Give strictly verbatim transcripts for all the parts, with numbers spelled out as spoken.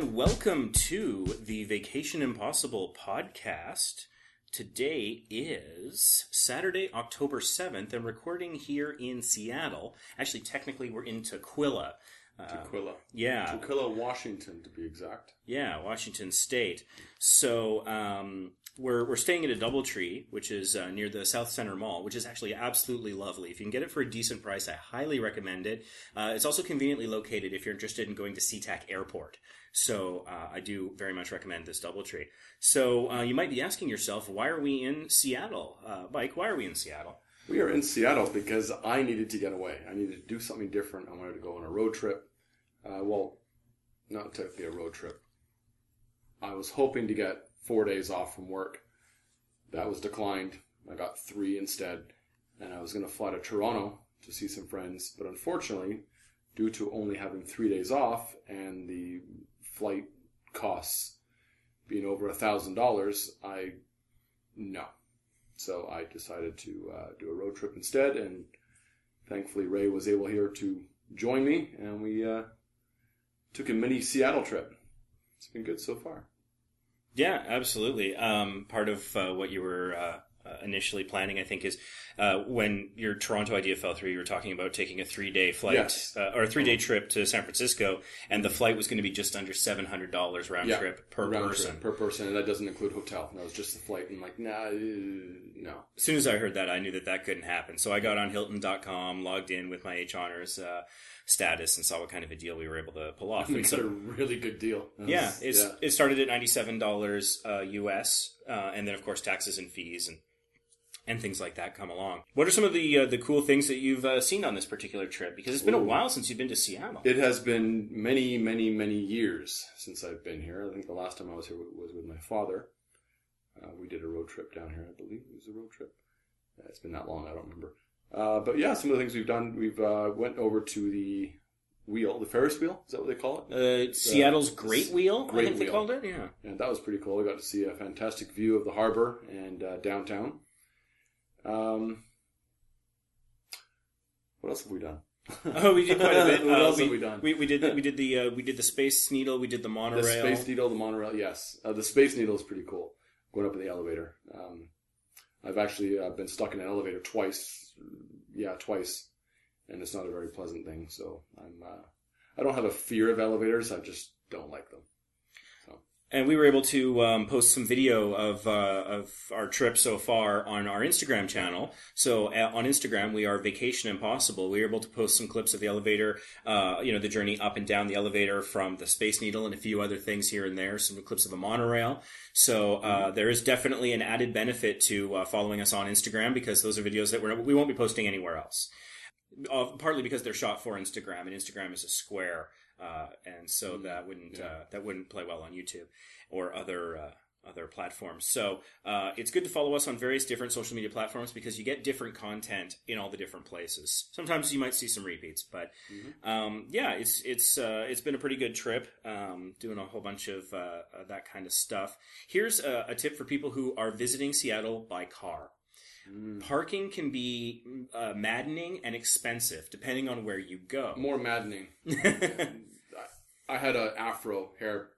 and welcome to the Vacation Impossible podcast. Today is Saturday, October seventh. I'm recording here in Seattle. Actually, technically, we're in Tequila. Tequila. Um, yeah. Tequila, Washington, to be exact. Yeah, Washington State. So, um... We're we're staying at a Doubletree, which is uh, near the South Center Mall, which is actually absolutely lovely. If you can get it for a decent price, I highly recommend it. Uh, it's also conveniently located if you're interested in going to SeaTac Airport. So uh, I do very much recommend this Doubletree. So uh, you might be asking yourself, why are we in Seattle? Uh, Mike, why are we in Seattle? We are in Seattle because I needed to get away. I needed to do something different. I wanted to go on a road trip. Uh, well, not technically a road trip. I was hoping to get four days off from work. That was declined. I got three instead, and I was going to fly to Toronto to see some friends, but unfortunately, due to only having three days off and the flight costs being over a thousand dollars, I no. So I decided to uh, do a road trip instead, and thankfully Ray was able here to join me, and we uh, took a mini Seattle trip. It's been good so far. Yeah, absolutely. Um, part of uh, what you were uh, initially planning, I think, is uh, when your Toronto idea fell through, you were talking about taking a three-day flight, yes. uh, or a three-day trip to San Francisco, and the flight was going to be just under seven hundred dollars round yeah, trip per round person. Trip per person, and that doesn't include hotel. That was just the flight, and like, nah, uh, no. As soon as I heard that, I knew that that couldn't happen. So I got on Hilton dot com, logged in with my H Honors Uh, status and saw what kind of a deal we were able to pull off. It's so, a really good deal. That yeah, was, it's, yeah. It started at ninety-seven dollars uh, U S, uh, and then, of course, taxes and fees and and things like that come along. What are some of the uh, the cool things that you've uh, seen on this particular trip? Because it's been Ooh. a while since you've been to Seattle. It has been many, many, many years since I've been here. I think the last time I was here was with my father. Uh, we did a road trip down here, I believe. It was a road trip. Uh, it's been that long, I don't remember. Uh, but yeah, some of the things we've done, we've uh, went over to the wheel, the Ferris wheel, is that what they call it? Uh, it's Seattle's uh, Great Wheel, Great I think wheel. They called it, yeah. And that was pretty cool. We got to see a fantastic view of the harbor and uh, downtown. Um, what else have we done? Oh, we did quite a bit. What uh, else we, have we done? We, we did, we did the, uh, we did the Space Needle, we did the Monorail. The Space Needle, the Monorail, yes. Uh, the Space Needle is pretty cool, going up in the elevator. Um, I've actually uh, been stuck in an elevator twice. Yeah, twice, and it's not a very pleasant thing. So I'm, uh, I don't have a fear of elevators. I just don't like them. So. And we were able to um, post some video of uh, of our trip so far on our Instagram channel. So uh, on Instagram, we are Vacation Impossible. We were able to post some clips of the elevator, uh, you know, the journey up and down the elevator from the Space Needle and a few other things here and there. Some clips of the monorail. So uh, there is definitely an added benefit to uh, following us on Instagram because those are videos that we're, we won't be posting anywhere else. Uh, partly because they're shot for Instagram, and Instagram is a square, uh, and so that wouldn't yeah. uh, that wouldn't play well on YouTube or other uh, other platforms. So uh, it's good to follow us on various different social media platforms because you get different content in all the different places. Sometimes you might see some repeats, but mm-hmm. um, yeah, it's it's uh, it's been a pretty good trip, um, doing a whole bunch of uh, that kind of stuff. Here's a, a tip for people who are visiting Seattle by car. Mm. Parking can be uh, maddening and expensive, depending on where you go. More maddening. I, I had an afro hair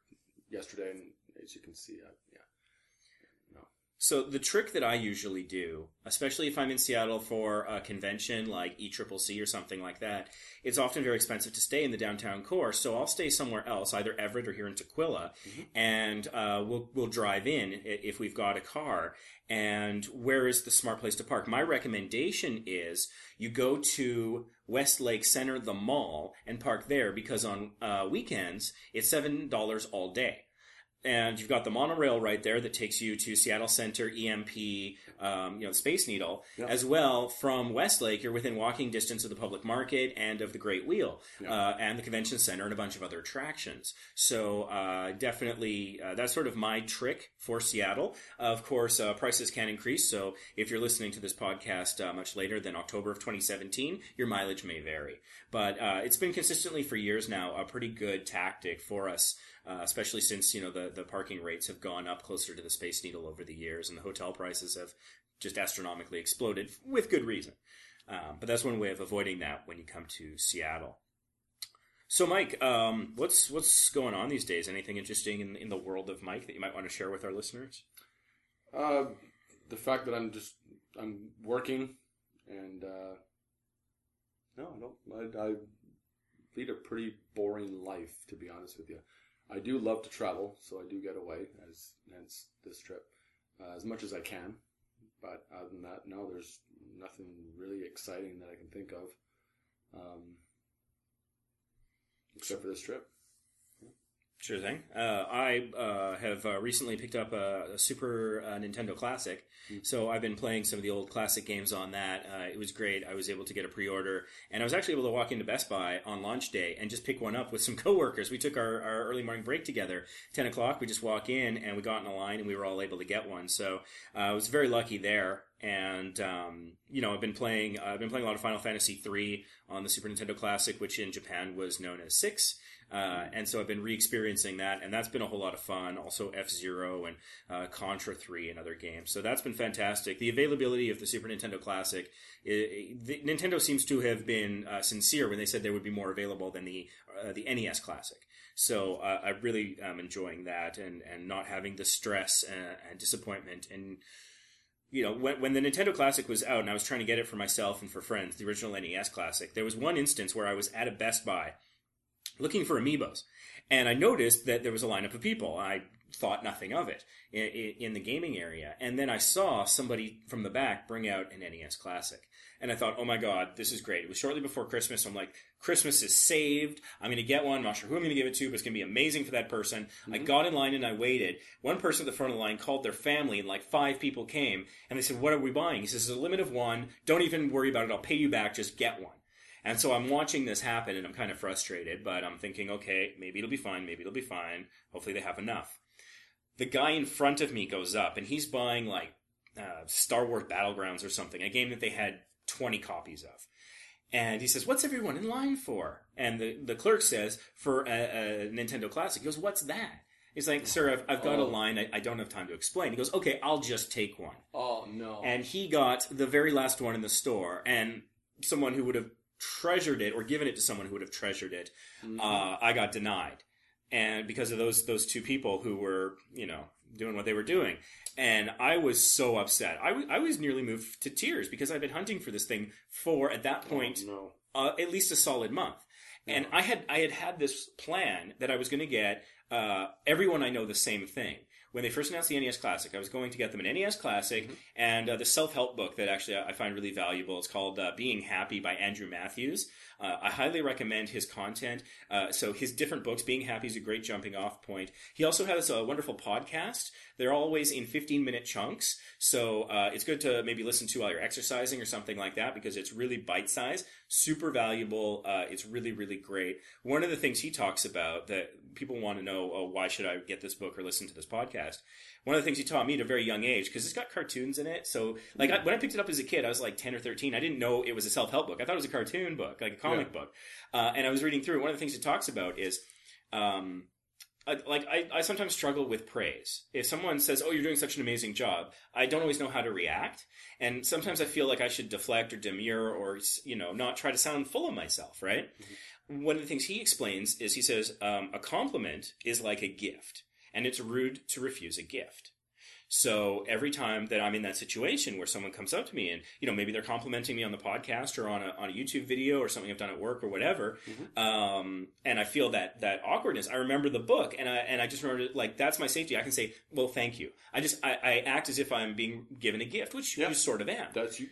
yesterday, and as you can see, I, yeah. No. So the trick that I usually do, especially if I'm in Seattle for a convention like E triple C or something like that, it's often very expensive to stay in the downtown core. So I'll stay somewhere else, either Everett or here in Tequila, mm-hmm. and uh, we'll we'll drive in if we've got a car. And where is the smart place to park? My recommendation is you go to Westlake Center, the mall, and park there because on uh, weekends it's seven dollars all day. And you've got the monorail right there that takes you to Seattle Center, E M P, um, you know, Space Needle. Yep. As well, from Westlake, you're within walking distance of the public market and of the Great Wheel, yep. uh, and the convention center and a bunch of other attractions. So uh, definitely, uh, that's sort of my trick for Seattle. Of course, uh, prices can increase. So if you're listening to this podcast uh, much later than October of twenty seventeen, your mileage may vary. But uh, it's been consistently for years now a pretty good tactic for us. Uh, especially since, you know, the, the parking rates have gone up closer to the Space Needle over the years, and the hotel prices have just astronomically exploded, with good reason. Um, but that's one way of avoiding that when you come to Seattle. So, Mike, um, what's what's going on these days? Anything interesting in, in the world of Mike that you might want to share with our listeners? Uh, the fact that I'm just I'm working, and uh, no, no, I, I lead a pretty boring life, to be honest with you. I do love to travel, so I do get away, as hence this trip, uh, as much as I can. But other than that, no, there's nothing really exciting that I can think of. Um, Except for this trip. Sure thing. Uh, I uh, have uh, recently picked up a, a Super uh, Nintendo Classic, mm-hmm. so I've been playing some of the old classic games on that. Uh, it was great. I was able to get a pre-order, and I was actually able to walk into Best Buy on launch day and just pick one up with some coworkers. We took our, our early morning break together, ten o'clock. We just walk in, and we got in a line, and we were all able to get one. So uh, I was very lucky there. And, um, you know, I've been playing, uh, I've been playing a lot of Final Fantasy three on the Super Nintendo Classic, which in Japan was known as six. Uh, and so I've been re-experiencing that, and that's been a whole lot of fun. Also F-Zero and uh, Contra three and other games. So that's been fantastic. The availability of the Super Nintendo Classic, it, it, Nintendo seems to have been uh, sincere when they said there would be more available than the uh, the N E S Classic. So uh, I really am enjoying that, and, and not having the stress and, and disappointment. And, you know, when, when the Nintendo Classic was out and I was trying to get it for myself and for friends, the original N E S Classic, there was one instance where I was at a Best Buy looking for Amiibos, and I noticed that there was a lineup of people. I thought nothing of it in, in the gaming area, and then I saw somebody from the back bring out an N E S Classic, and I thought, oh my god, this is great. It was shortly before Christmas, so I'm like, Christmas is saved. I'm going to get one. I'm not sure who I'm going to give it to, but it's going to be amazing for that person. Mm-hmm. I got in line and I waited. One person at the front of the line called their family, and like five people came, and they said, what are we buying? He says, there's a limit of one. Don't even worry about it. I'll pay you back. Just get one. And so I'm watching this happen, and I'm kind of frustrated, but I'm thinking, okay, maybe it'll be fine, maybe it'll be fine. Hopefully they have enough. The guy in front of me goes up, and he's buying, like, uh, Star Wars Battlegrounds or something, a game that they had twenty copies of. And he says, what's everyone in line for? And the, the clerk says, for a, a Nintendo Classic. He goes, what's that? He's like, sir, I've, I've got oh. a line. I, I don't have time to explain. He goes, okay, I'll just take one. Oh, no. And he got the very last one in the store, and someone who would have treasured it or given it to someone who would have treasured it, mm-hmm. uh, I got denied. And because of those those two people who were, you know, doing what they were doing. And I was so upset. I, w- I was nearly moved to tears because I've been hunting for this thing for, at that point, oh, no. uh, at least a solid month. No. And I had, I had had this plan that I was going to get uh, everyone I know the same thing. When they first announced the N E S Classic, I was going to get them an N E S Classic, mm-hmm. and uh, the self-help book that actually I find really valuable. It's called uh, Being Happy by Andrew Matthews. Uh, I highly recommend his content. Uh, so his different books, Being Happy is a great jumping-off point. He also has a wonderful podcast. They're always in fifteen-minute chunks, so uh, it's good to maybe listen to while you're exercising or something like that because it's really bite-sized, super valuable. Uh, it's really, really great. One of the things he talks about that people want to know, oh, why should I get this book or listen to this podcast? One of the things he taught me at a very young age, because it's got cartoons in it. So, like, yeah. I, when I picked it up as a kid, I was like ten or thirteen. I didn't know it was a self-help book. I thought it was a cartoon book, like a comic yeah. book. Uh, and I was reading through it. One of the things it talks about is, um, I, like, I, I sometimes struggle with praise. If someone says, oh, you're doing such an amazing job, I don't always know how to react. And sometimes I feel like I should deflect or demur or, you know, not try to sound full of myself, right? Mm-hmm. One of the things he explains is he says, um, a compliment is like a gift. And it's rude to refuse a gift. So every time that I'm in that situation where someone comes up to me and, you know, maybe they're complimenting me on the podcast or on a, on a YouTube video or something I've done at work or whatever, mm-hmm. um, and I feel that that awkwardness, I remember the book and I and I just remember, like, that's my safety. I can say, well, thank you. I just, I, I act as if I'm being given a gift, which yeah. you sort of am. That's you.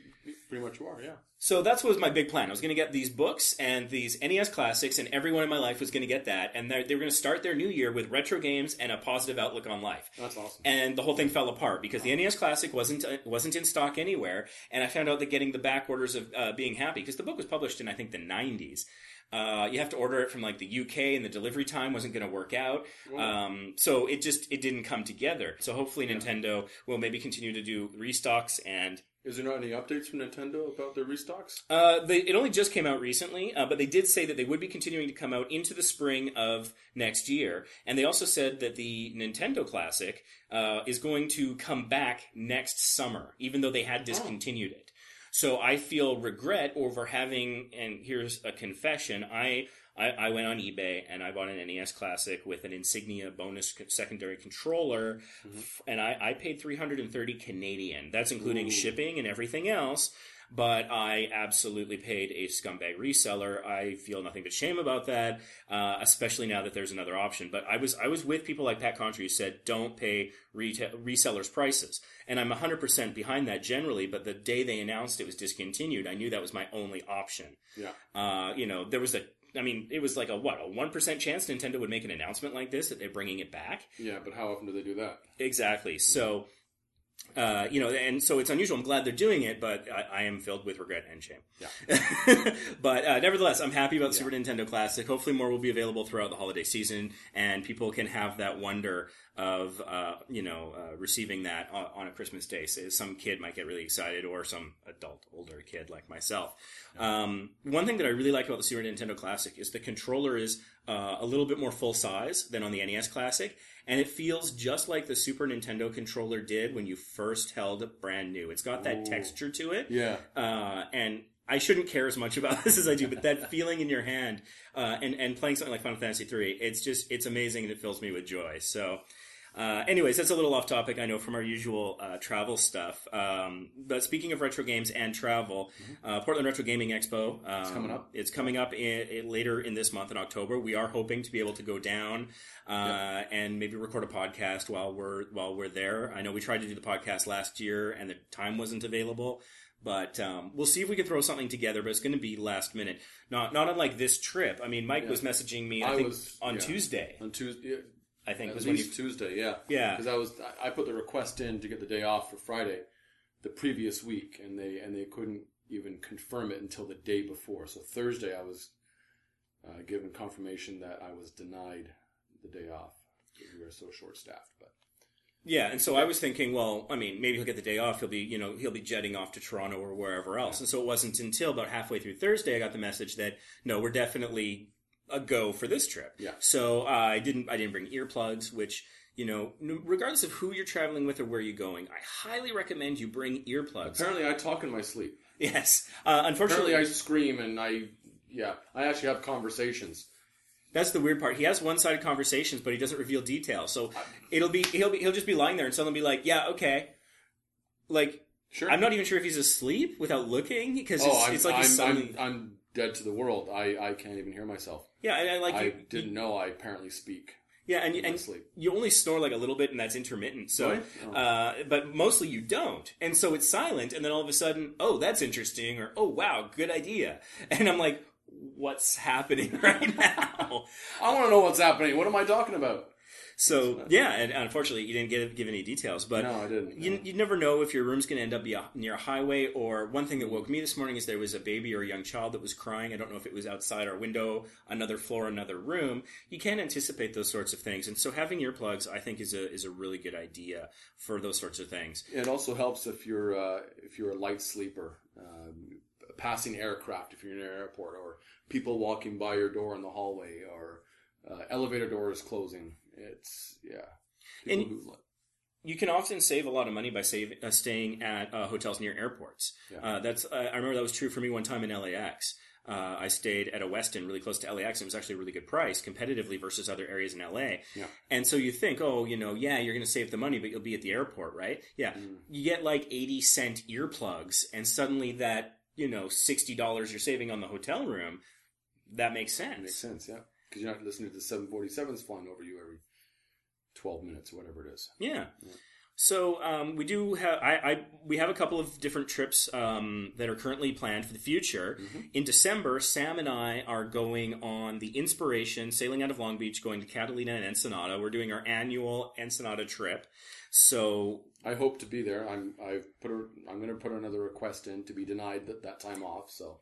Pretty much you are, yeah. So that was my big plan. I was going to get these books and these N E S Classics, and everyone in my life was going to get that. And they were going to start their new year with retro games and a positive outlook on life. That's awesome. And the whole thing fell apart because the N E S Classic wasn't wasn't in stock anywhere. And I found out that getting the back orders of uh, Being Happy, because the book was published in, I think, the nineties. Uh, you have to order it from, like, the U K, and the delivery time wasn't going to work out. Um, so it just it didn't come together. So hopefully yeah. Nintendo will maybe continue to do restocks and... Is there not any updates from Nintendo about their restocks? Uh, they, it only just came out recently, uh, but they did say that they would be continuing to come out into the spring of next year. And they also said that the Nintendo Classic uh, is going to come back next summer, even though they had discontinued oh. it. So I feel regret over having, and here's a confession, I... I, I went on eBay and I bought an N E S Classic with an Insignia bonus secondary controller, mm-hmm. and I, I paid three hundred thirty Canadian. That's including Ooh. shipping and everything else. But I absolutely paid a scumbag reseller. I feel nothing but shame about that, uh, especially now that there's another option. But I was I was with people like Pat Contry who said, don't pay reta- resellers' prices. And I'm one hundred percent behind that generally, but the day they announced it was discontinued, I knew that was my only option. Yeah. Uh, you know, there was a... I mean, it was like a, what, a one percent chance Nintendo would make an announcement like this, that they're bringing it back? Yeah, but how often do they do that? Exactly. So... Uh, you know, and so it's unusual. I'm glad they're doing it, but I, I am filled with regret and shame. Yeah. But uh, nevertheless, I'm happy about the yeah. Super Nintendo Classic. Hopefully more will be available throughout the holiday season, and people can have that wonder of, uh, you know, uh, receiving that on, on a Christmas day. So some kid might get really excited, or some adult, older kid like myself. Yeah. Um, one thing that I really like about the Super Nintendo Classic is the controller is uh, a little bit more full size than on the N E S Classic. And it feels just like the Super Nintendo controller did when you first held it brand new. It's got that Ooh. texture to it. Yeah. Uh, and I shouldn't care as much about this as I do, but that feeling in your hand, uh, and, and playing something like Final Fantasy three, it's just, it's amazing, and it fills me with joy. So, uh, anyways, that's a little off topic, I know, from our usual, uh, travel stuff. Um, but speaking of retro games and travel, mm-hmm. uh, Portland Retro Gaming Expo. Um, it's coming up. It's coming up in, in, later in this month in October. We are hoping to be able to go down. Uh, yep. and maybe record a podcast while we're, while we're there. I know we tried to do the podcast last year and the time wasn't available, but, um, we'll see if we can throw something together, but it's going to be last minute. Not, not unlike this trip. I mean, Mike yeah. was messaging me, I, I think was, on yeah. Tuesday, on Tuesday, I think was when you, Tuesday. Yeah. Yeah. Cause I was, I put the request in to get the day off for Friday the previous week, and they, and they couldn't even confirm it until the day before. So Thursday I was, uh, given confirmation that I was denied the day off. We are so short-staffed, but yeah. And so I was thinking, well, I mean, maybe he'll get the day off. He'll be, you know, he'll be jetting off to Toronto or wherever else. Yeah. And so it wasn't until about halfway through Thursday I got the message that no, we're definitely a go for this trip. Yeah. So uh, I didn't, I didn't bring earplugs, which, you know, regardless of who you're traveling with or where you're going, I highly recommend you bring earplugs. Apparently, I talk in my sleep. Yes. Uh, unfortunately, apparently I scream and I, yeah, I actually have conversations. That's the weird part. He has one-sided conversations, but he doesn't reveal details. So it'll be he'll be he'll just be lying there, and someone will be like, "Yeah, okay." Like, sure. I'm not even sure if he's asleep without looking, because oh, it's, it's like he's I'm, suddenly... I'm, I'm dead to the world. I, I can't even hear myself. Yeah, and I like I you, didn't you, know I apparently speak. Yeah, and, and you only snore like a little bit, and that's intermittent. So, right? oh. uh, but mostly you don't, and so it's silent, and then all of a sudden, oh, that's interesting, or oh, wow, good idea, and I'm like, what's happening right now? I want to know what's happening. What am I talking about? So, yeah, and unfortunately, you didn't give, give any details. But no, I didn't. No. You, you never know if your room's going to end up be a, near a highway, or one thing that woke me this morning is there was a baby or a young child that was crying. I don't know if it was outside our window, another floor, another room. You can't anticipate those sorts of things. And so having earplugs, I think, is a is a really good idea for those sorts of things. It also helps if you're, uh, if you're a light sleeper. Um, passing aircraft if you're in an airport, or people walking by your door in the hallway, or uh, elevator doors closing. It's, yeah. People and who... you can often save a lot of money by save, uh, staying at uh, hotels near airports. Yeah. Uh, that's uh, I remember that was true for me one time in L A X. Uh, I stayed at a Westin really close to L A X, and it was actually a really good price competitively versus other areas in L A. Yeah. And so you think, oh, you know, yeah, you're going to save the money, but you'll be at the airport, right? Yeah. Mm. You get like eighty cent earplugs, and suddenly that, you know, sixty dollars you're saving on the hotel room, that makes sense. It makes sense, yeah. Because you're not listening to the seven forty-sevens flying over you every twelve minutes, whatever it is. Yeah. yeah. So um, we do have, I, I we have a couple of different trips um, that are currently planned for the future. Mm-hmm. In December, Sam and I are going on the Inspiration, sailing out of Long Beach, going to Catalina and Ensenada. We're doing our annual Ensenada trip. So I hope to be there. I'm I've put a, I'm going to put another request in to be denied that, that time off. So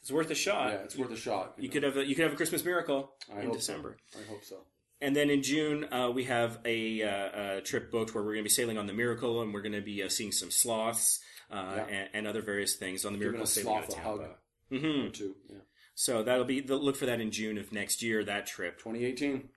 it's worth a shot. Yeah, it's worth a shot. You, you know. could have a, you could have a Christmas miracle I in December. So. I hope so. And then in June, uh, we have a, uh, a trip booked where we're going to be sailing on the Miracle, and we're going to be uh, seeing some sloths uh, yeah. and, and other various things on the Miracle. A sailing sloth out of Tampa. Mm-hmm. Too. Yeah. So that'll be the look for that in June of next year. That trip, twenty eighteen.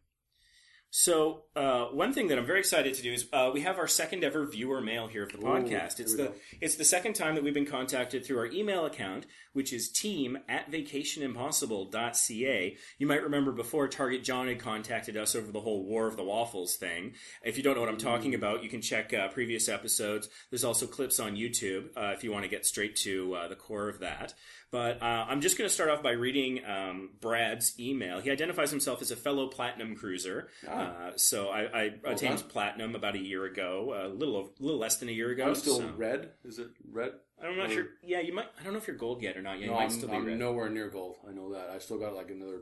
So uh, one thing that I'm very excited to do is uh, we have our second ever viewer mail here of the podcast. Ooh, it's the go. it's the second time that we've been contacted through our email account, which is team at vacation impossible dot c a. You might remember before, Target John had contacted us over the whole War of the Waffles thing. If you don't know what I'm talking about, you can check uh, previous episodes. There's also clips on YouTube uh, if you want to get straight to uh, the core of that. But uh, I'm just going to start off by reading um, Brad's email. He identifies himself as a fellow Platinum cruiser. Oh. Uh, so I, I attained okay. Platinum about a year ago, a little over, a little less than a year ago. I'm still so. red. Is it red? I'm not or... sure. Yeah, you might. I don't know if you're gold yet or not. Yeah, no, you might I'm, still be I'm red. Nowhere near gold. I know that. I still got like another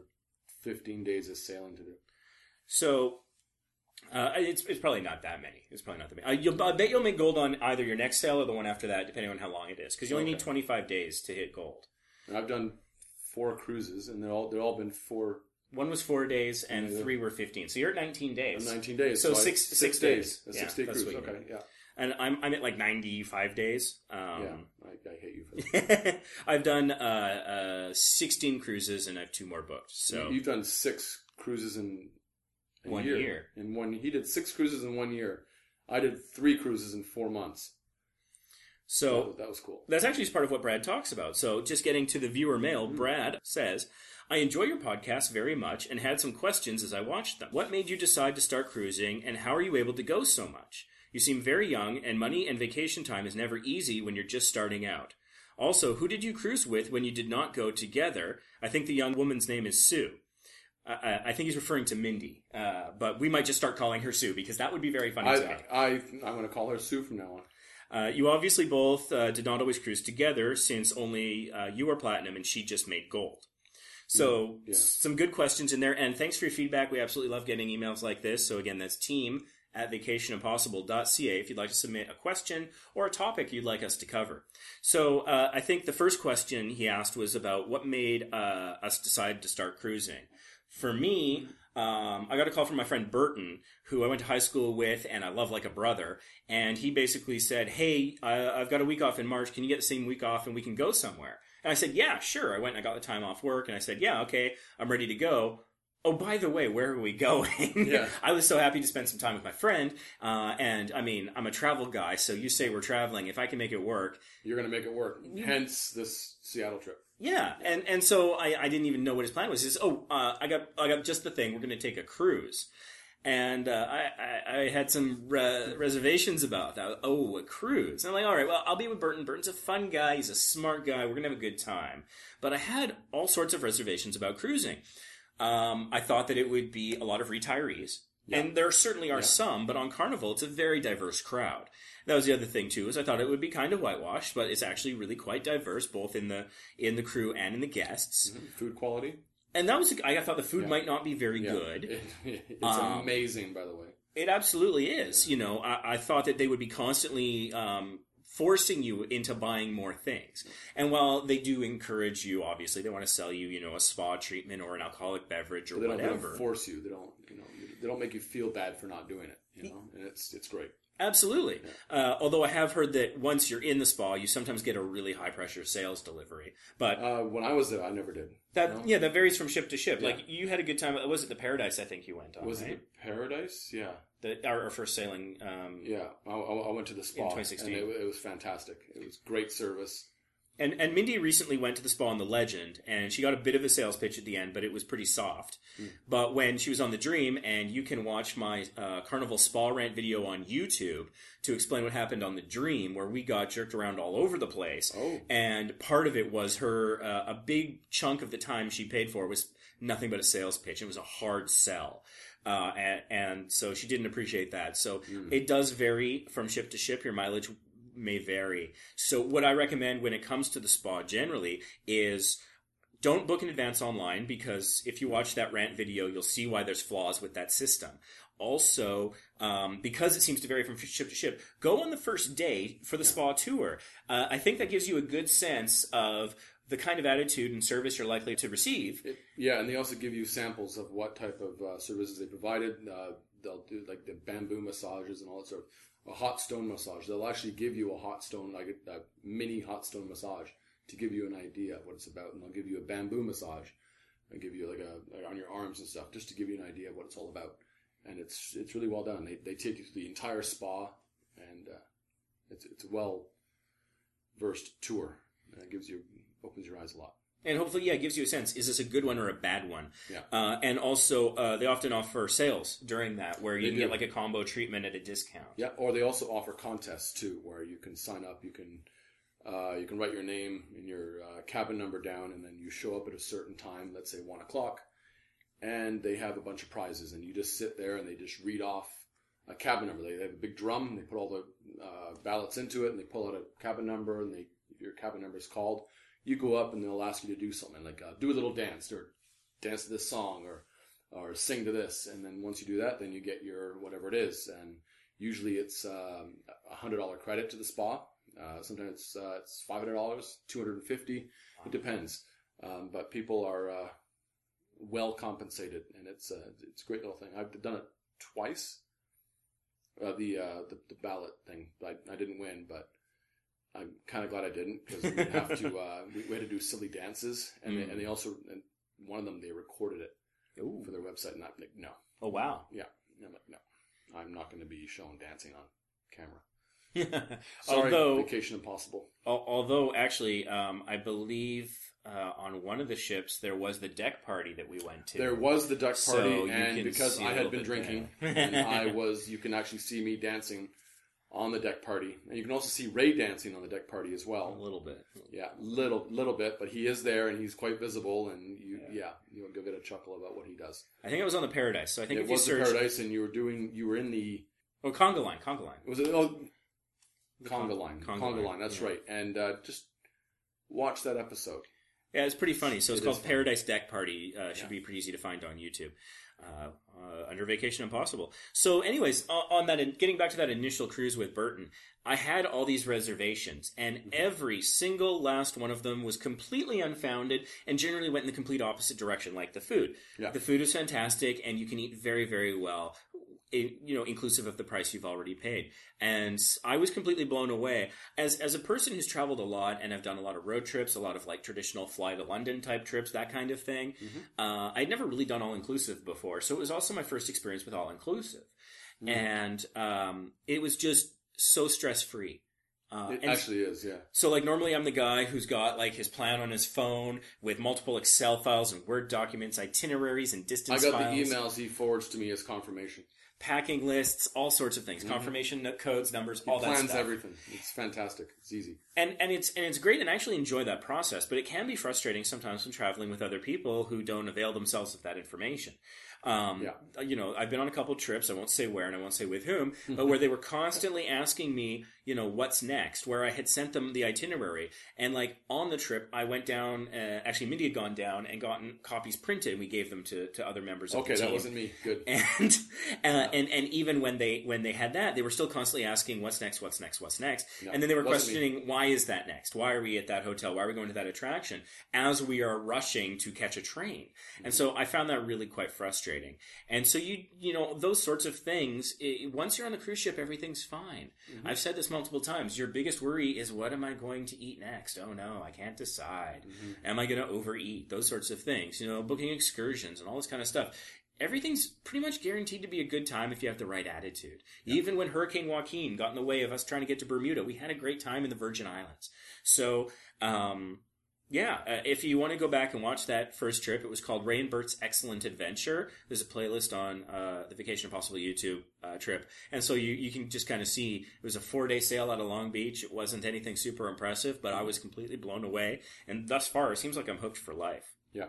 fifteen days of sailing to do. So. Uh, it's it's probably not that many. It's probably not that many. Uh, you'll, I bet you'll make gold on either your next sale or the one after that, depending on how long it is, because you only okay. need twenty-five days to hit gold. And I've done four cruises, and they're all they're all been four. One was four days, and yeah, three were fifteen. So you're at nineteen days. I'm nineteen days. So, so six six, six days. days. A yeah, six day cruise. Okay. Mean. Yeah. And I'm I'm at like ninety-five days. Um, yeah, I, I hate you for that. I've done uh, uh, sixteen cruises, and I have two more booked. So you've done six cruises in. One year. year. In one, he did six cruises in one year. I did three cruises in four months. So, so that was cool. That's actually part of what Brad talks about. So just getting to the viewer mail, Brad says, I enjoy your podcast very much and had some questions as I watched them. What made you decide to start cruising and how are you able to go so much? You seem very young and money and vacation time is never easy when you're just starting out. Also, who did you cruise with when you did not go together? I think the young woman's name is Sue. Uh, I think he's referring to Mindy, uh, but we might just start calling her Sue because that would be very funny. I, to I, I, I'm going to call her Sue from now on. Uh, you obviously both uh, did not always cruise together since only uh, you were Platinum and she just made gold. So yeah. Yeah. Some good questions in there. And thanks for your feedback. We absolutely love getting emails like this. So again, that's team at vacation impossible dot c a if you'd like to submit a question or a topic you'd like us to cover. So uh, I think the first question he asked was about what made uh, us decide to start cruising. For me, um, I got a call from my friend Burton, who I went to high school with and I love like a brother. And he basically said, hey, uh, I've got a week off in March. Can you get the same week off and we can go somewhere? And I said, yeah, sure. I went and I got the time off work and I said, yeah, okay, I'm ready to go. Oh, by the way, where are we going? Yeah. I was so happy to spend some time with my friend. Uh, and, I mean, I'm a travel guy, so you say we're traveling. If I can make it work. You're going to make it work. Hence this Seattle trip. Yeah, and, and so I, I didn't even know what his plan was. He says, oh, uh, I got I got just the thing. We're going to take a cruise. And uh, I, I, I had some re- reservations about that. Oh, a cruise. And I'm like, all right, well, I'll be with Burton. Burton's a fun guy. He's a smart guy. We're going to have a good time. But I had all sorts of reservations about cruising. Um, I thought that it would be a lot of retirees. Yeah. And there certainly are yeah. some, but on Carnival, it's a very diverse crowd. That was the other thing, too, is I thought it would be kind of whitewashed, but it's actually really quite diverse, both in the in the crew and in the guests. Mm-hmm. Food quality. And that was, I thought the food yeah. might not be very yeah. good. It, it's um, amazing, by the way. It absolutely is. Yeah. You know, I, I thought that they would be constantly um, forcing you into buying more things. And while they do encourage you, obviously, they want to sell you, you know, a spa treatment or an alcoholic beverage or they whatever. Don't, they don't force you. They don't, you know, they don't make you feel bad for not doing it, you know, and it's it's great. Absolutely. Uh, although I have heard that once you're in the spa, you sometimes get a really high-pressure sales delivery. But uh, when I was there, I never did. That no? Yeah, that varies from ship to ship. Yeah. Like, you had a good time. Was it the Paradise, I think, you went on, Was right? it the Paradise? Yeah. The, our, our first sailing. Um, yeah, I, I went to the spa in twenty sixteen. And it, it was fantastic. It was great service. And and Mindy recently went to the spa on the Legend, and she got a bit of a sales pitch at the end, but it was pretty soft. Mm. But when she was on the Dream, and you can watch my uh, Carnival Spa Rant video on YouTube to explain what happened on the Dream, where we got jerked around all over the place. Oh. And part of it was her, uh, a big chunk of the time she paid for was nothing but a sales pitch. It was a hard sell. Uh, and, and so she didn't appreciate that. So mm. it does vary from ship to ship, your mileage may vary. So what I recommend when it comes to the spa generally is don't book in advance online because if you watch that rant video, you'll see why there's flaws with that system. Also, um, because it seems to vary from ship to ship, go on the first day for the spa tour. Uh, I think that gives you a good sense of the kind of attitude and service you're likely to receive. It, yeah, and they also give you samples of what type of uh, services they provided. Uh, they'll do like the bamboo massages and all that sort of a hot stone massage. They'll actually give you a hot stone, like a, a mini hot stone massage to give you an idea of what it's about. And they'll give you a bamboo massage and give you like a, like on your arms and stuff just to give you an idea of what it's all about. and it's it's really well done. They they take you through the entire spa, and uh, it's it's a well versed tour, and it gives you opens your eyes a lot. And hopefully, yeah, it gives you a sense. Is this a good one or a bad one? Yeah. Uh, and also, uh, they often offer sales during that, where you can get like a combo treatment at a discount. Yeah, or they also offer contests, too, where you can sign up. You can uh, you can write your name and your uh, cabin number down, and then you show up at a certain time, let's say one o'clock, and they have a bunch of prizes. And you just sit there, and they just read off a cabin number. They, they have a big drum, and they put all the uh, ballots into it, and they pull out a cabin number, and they if your cabin number is called, you go up and they'll ask you to do something, like uh, do a little dance or dance to this song or or sing to this. And then once you do that, then you get your whatever it is. And usually it's um, a one hundred dollars credit to the spa. Uh, sometimes it's, uh, it's five hundred dollars, two hundred fifty dollars. It depends. Um, but people are uh, well compensated, and it's, uh, it's a great little thing. I've done it twice, uh, the, uh, the the ballot thing. I, I didn't win, but I'm kind of glad I didn't, because we would have to, uh, we, we had to do silly dances, and, mm. they, and they also, and one of them, they recorded it Ooh. for their website, and I'm like, no. Oh, wow. Yeah. And I'm like, no. I'm not going to be shown dancing on camera. Sorry, although, Vacation Impossible. Al- although, actually, um, I believe uh, on one of the ships, there was the deck party that we went to. There was the deck party, so and because I had been drinking, and I was, you can actually see me dancing on the deck party. And you can also see Ray dancing on the deck party as well. A little bit. Yeah, little little bit, but he is there and he's quite visible, and you yeah, yeah you'll go get a chuckle about what he does. I think it was on the Paradise. So I think it if was you search... the Paradise, and you were doing you were in the Oh conga line, conga line. Was it oh the conga, conga line. Conga, conga line, that's yeah. right. And uh, just watch that episode. Yeah, it's pretty funny. So it's it called Paradise Deck Party. Uh, should yeah. be pretty easy to find on YouTube uh, uh, under Vacation Impossible. So anyways, on that, getting back to that initial cruise with Burton, I had all these reservations, and mm-hmm. every single last one of them was completely unfounded and generally went in the complete opposite direction, like the food. Yeah. The food is fantastic, and you can eat very, very well, in, you know, inclusive of the price you've already paid. And I was completely blown away. As as a person who's traveled a lot and have done a lot of road trips, a lot of like traditional fly to London type trips, that kind of thing, mm-hmm. uh, I'd never really done all-inclusive before. So it was also my first experience with all-inclusive. Mm-hmm. And um, it was just so stress-free. Uh, it actually is, yeah. So, like, normally I'm the guy who's got, like, his plan on his phone with multiple Excel files and Word documents, itineraries and distance files. I got files. The emails he forwards to me as confirmation. Packing lists, all sorts of things. Mm-hmm. Confirmation codes, numbers, he all that stuff. He plans everything. It's fantastic. It's easy. And and it's and it's great, and I actually enjoy that process, but it can be frustrating sometimes when traveling with other people who don't avail themselves of that information. Um, yeah. You know, I've been on a couple trips, I won't say where and I won't say with whom, but where they were constantly asking me, you know, what's next, where I had sent them the itinerary. And like on the trip, I went down, uh, actually Mindy had gone down and gotten copies printed, and we gave them to, to other members of okay, the team. Okay, that wasn't me. Good. And, uh, and, and even when they, when they had that, they were still constantly asking what's next, what's next, what's next. No, and then they were questioning, me. Why is that next? Why are we at that hotel? Why are we going to that attraction? As we are rushing to catch a train. Mm-hmm. And so I found that really quite frustrating. And so you, you know, those sorts of things, it, once you're on the cruise ship, everything's fine. Mm-hmm. I've said this multiple times. Your biggest worry is, what am I going to eat next? Oh no, I can't decide. Mm-hmm. Am I going to overeat? Those sorts of things, you know, booking excursions and all this kind of stuff. Everything's pretty much guaranteed to be a good time if you have the right attitude. Yep. Even when Hurricane Joaquin got in the way of us trying to get to Bermuda, we had a great time in the Virgin Islands. So, um, Yeah, uh, if you want to go back and watch that first trip, it was called Ray and Bert's Excellent Adventure. There's a playlist on uh the Vacation Impossible YouTube uh, trip. And so you, you can just kind of see, it was a four-day sail out of Long Beach. It wasn't anything super impressive, but I was completely blown away. And thus far, it seems like I'm hooked for life. Yeah.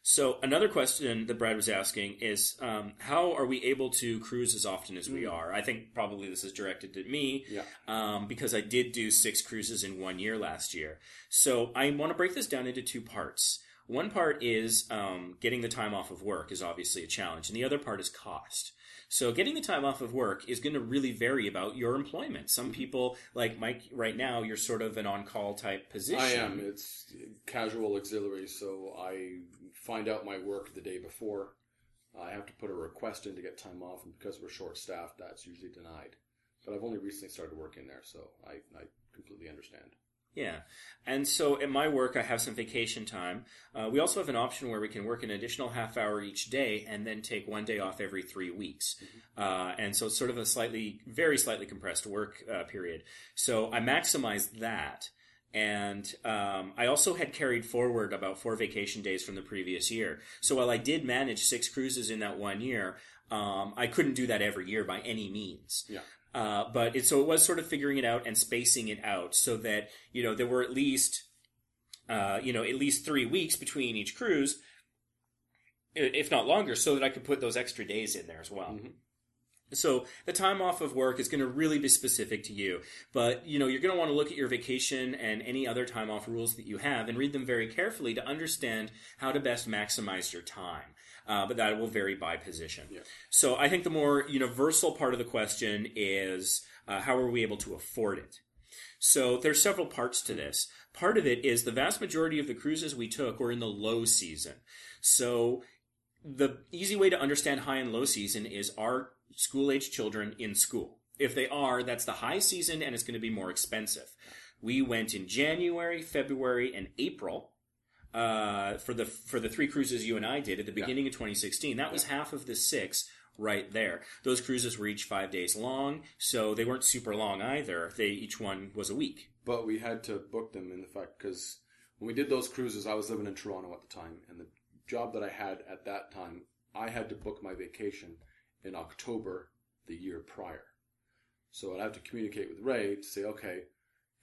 So another question that Brad was asking is, um, how are we able to cruise as often as we are? I think probably this is directed at me, yeah. um, because I did do six cruises in one year last year. So I want to break this down into two parts. One part is um, getting the time off of work is obviously a challenge, and the other part is cost. So getting the time off of work is going to really vary about your employment. Some people, like Mike, right now, you're sort of an on-call type position. I am. It's casual auxiliary, so I find out my work the day before. I have to put a request in to get time off, and because we're short-staffed, that's usually denied. But I've only recently started working there, so I, I completely understand. Yeah. And so at my work, I have some vacation time. Uh, we also have an option where we can work an additional half hour each day and then take one day off every three weeks. Mm-hmm. Uh, and so it's sort of a slightly, very slightly compressed work uh, period. So I maximized that. And um, I also had carried forward about four vacation days from the previous year. So while I did manage six cruises in that one year, um, I couldn't do that every year by any means. Yeah. Uh, but it, so it was sort of figuring it out and spacing it out so that, you know, there were at least, uh, you know, at least three weeks between each cruise, if not longer, so that I could put those extra days in there as well. Mm-hmm. So the time off of work is going to really be specific to you. But, you know, you're going to want to look at your vacation and any other time off rules that you have and read them very carefully to understand how to best maximize your time. Uh, but that will vary by position. Yeah. So I think the more universal part of the question is uh, how are we able to afford it? So there's several parts to this. Part of it is the vast majority of the cruises we took were in the low season. So the easy way to understand high and low season is our school-age children in school. If they are, that's the high season and it's going to be more expensive. We went in January, February, and April uh, for the for the three cruises you and I did at the beginning yeah. of twenty sixteen. That was yeah. half of the six right there. Those cruises were each five days long, so they weren't super long either. They each one was a week. But we had to book them in the fact because when we did those cruises, I was living in Toronto at the time, and the job that I had at that time, I had to book my vacation in October the year prior. So I'd have to communicate with Ray to say, okay,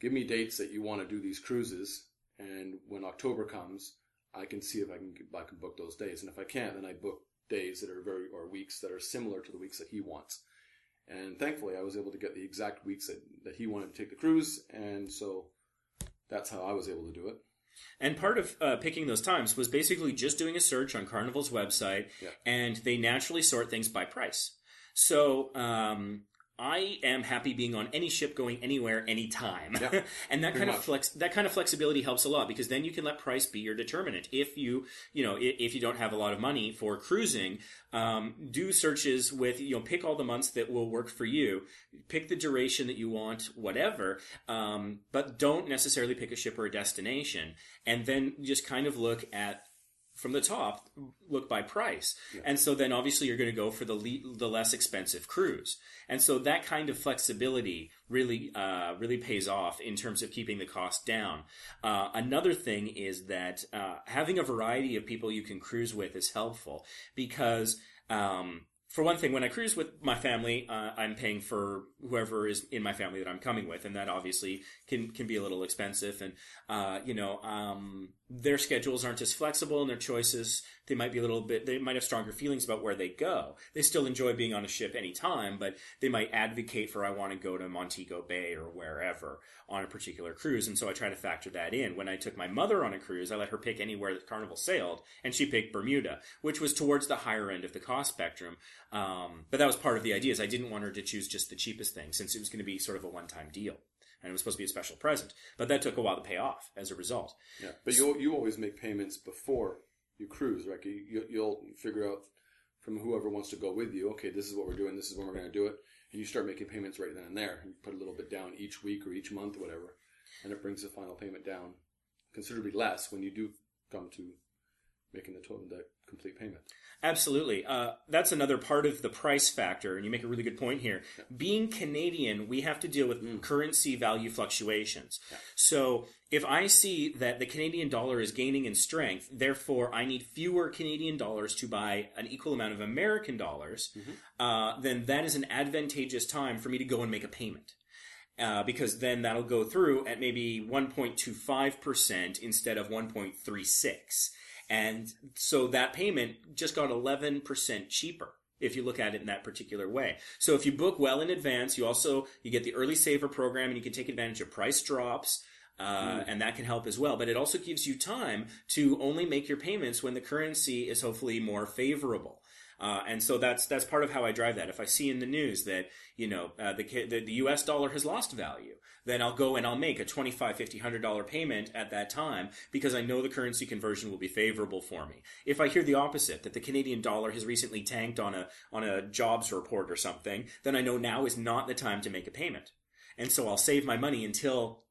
give me dates that you want to do these cruises, and when October comes, I can see if I can I can book those days. And if I can't, then I book days that are very or weeks that are similar to the weeks that he wants. And thankfully, I was able to get the exact weeks that, that he wanted to take the cruise, and so that's how I was able to do it. And part of uh, picking those times was basically just doing a search on Carnival's website, yeah. and they naturally sort things by price. So um, I am happy being on any ship going anywhere, anytime. Yeah. and that Pretty kind much. of flex that kind of flexibility helps a lot because then you can let price be your determinant. If you you know if, if you don't have a lot of money for cruising, um, do searches with you know pick all the months that will work for you, pick the duration that you want, whatever. Um, but don't necessarily pick a ship or a destination, and then just kind of look at. From the top, look by price. Yeah. And so then obviously you're going to go for the le- the less expensive cruise. And so that kind of flexibility really uh, really pays off in terms of keeping the cost down. Uh, another thing is that uh, having a variety of people you can cruise with is helpful because, um, for one thing, when I cruise with my family, uh, I'm paying for whoever is in my family that I'm coming with, and that obviously can can be a little expensive. And uh, you know, um, their schedules aren't as flexible, and their choices they might be a little bit. They might have stronger feelings about where they go. They still enjoy being on a ship anytime, but they might advocate for I want to go to Montego Bay or wherever on a particular cruise, and so I try to factor that in. When I took my mother on a cruise, I let her pick anywhere that Carnival sailed, and she picked Bermuda, which was towards the higher end of the cost spectrum. Um, but that was part of the idea is I didn't want her to choose just the cheapest thing since it was going to be sort of a one-time deal and it was supposed to be a special present. But that took a while to pay off as a result. Yeah, but you you always make payments before you cruise, right? You, you'll figure out from whoever wants to go with you, okay, this is what we're doing, this is when we're going to do it. And you start making payments right then and there. You put a little bit down each week or each month or whatever. And it brings the final payment down considerably less when you do come to making the total deck. Complete payment. Absolutely. Uh, that's another part of the price factor, and you make a really good point here. Yeah. Being Canadian, we have to deal with mm. currency value fluctuations. Yeah. So if I see that the Canadian dollar is gaining in strength, therefore I need fewer Canadian dollars to buy an equal amount of American dollars, mm-hmm. uh, then that is an advantageous time for me to go and make a payment. Uh, because then that'll go through at maybe one point two five percent instead of one point three six percent. And so that payment just got eleven percent cheaper if you look at it in that particular way. So if you book well in advance, you also, you get the early saver program and you can take advantage of price drops, uh, mm. and that can help as well. But it also gives you time to only make your payments when the currency is hopefully more favorable. Uh, and so that's, that's part of how I drive that. If I see in the news that, you know, uh, the, the, the U S dollar has lost value, then I'll go and I'll make a twenty-five dollars, fifty dollars, one hundred dollars payment at that time because I know the currency conversion will be favorable for me. If I hear the opposite, that the Canadian dollar has recently tanked on a, on a jobs report or something, then I know now is not the time to make a payment. And so I'll save my money until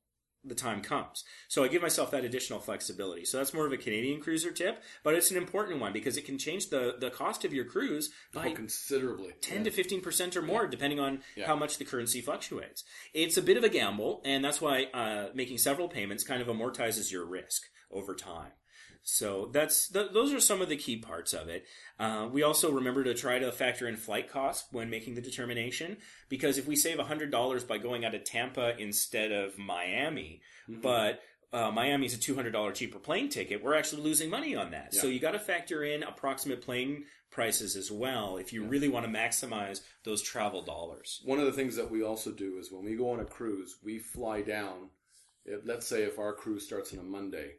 the time comes. So I give myself that additional flexibility. So that's more of a Canadian cruiser tip, but it's an important one because it can change the, the cost of your cruise by oh, considerably. ten yeah. to fifteen percent or more, yeah. depending on yeah. how much the currency fluctuates. It's a bit of a gamble, and that's why uh, making several payments kind of amortizes your risk over time. So that's th- those are some of the key parts of it. Uh, we also remember to try to factor in flight costs when making the determination, because if we save one hundred dollars by going out of Tampa instead of Miami, mm-hmm. but uh, Miami's a two hundred dollars cheaper plane ticket, we're actually losing money on that. Yeah. So you got to factor in approximate plane prices as well if you yeah. really want to maximize those travel dollars. One of the things that we also do is when we go on a cruise, we fly down. Let's say if our cruise starts on a Monday,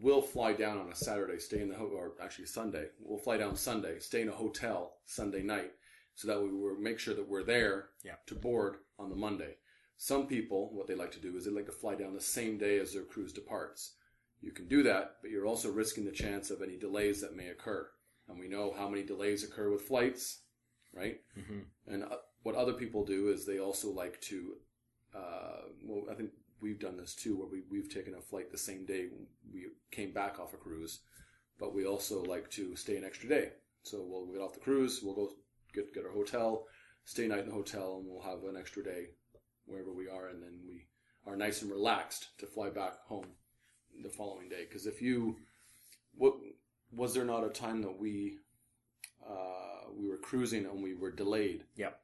we'll fly down on a Saturday, stay in the ho- or actually Sunday. We'll fly down Sunday, stay in a hotel Sunday night, so that we will make sure that we're there yeah. to board on the Monday. Some people, what they like to do is they like to fly down the same day as their cruise departs. You can do that, but you're also risking the chance of any delays that may occur. And we know how many delays occur with flights, right? Mm-hmm. And uh, what other people do is they also like to, uh, well, I think, we've done this too, where we, we've taken a flight the same day we came back off a cruise, but we also like to stay an extra day. So we'll get off the cruise, we'll go get get our hotel, stay a night in the hotel, and we'll have an extra day wherever we are, and then we are nice and relaxed to fly back home the following day. Because if you, what was there not a time that we uh, we were cruising and we were delayed? Yep.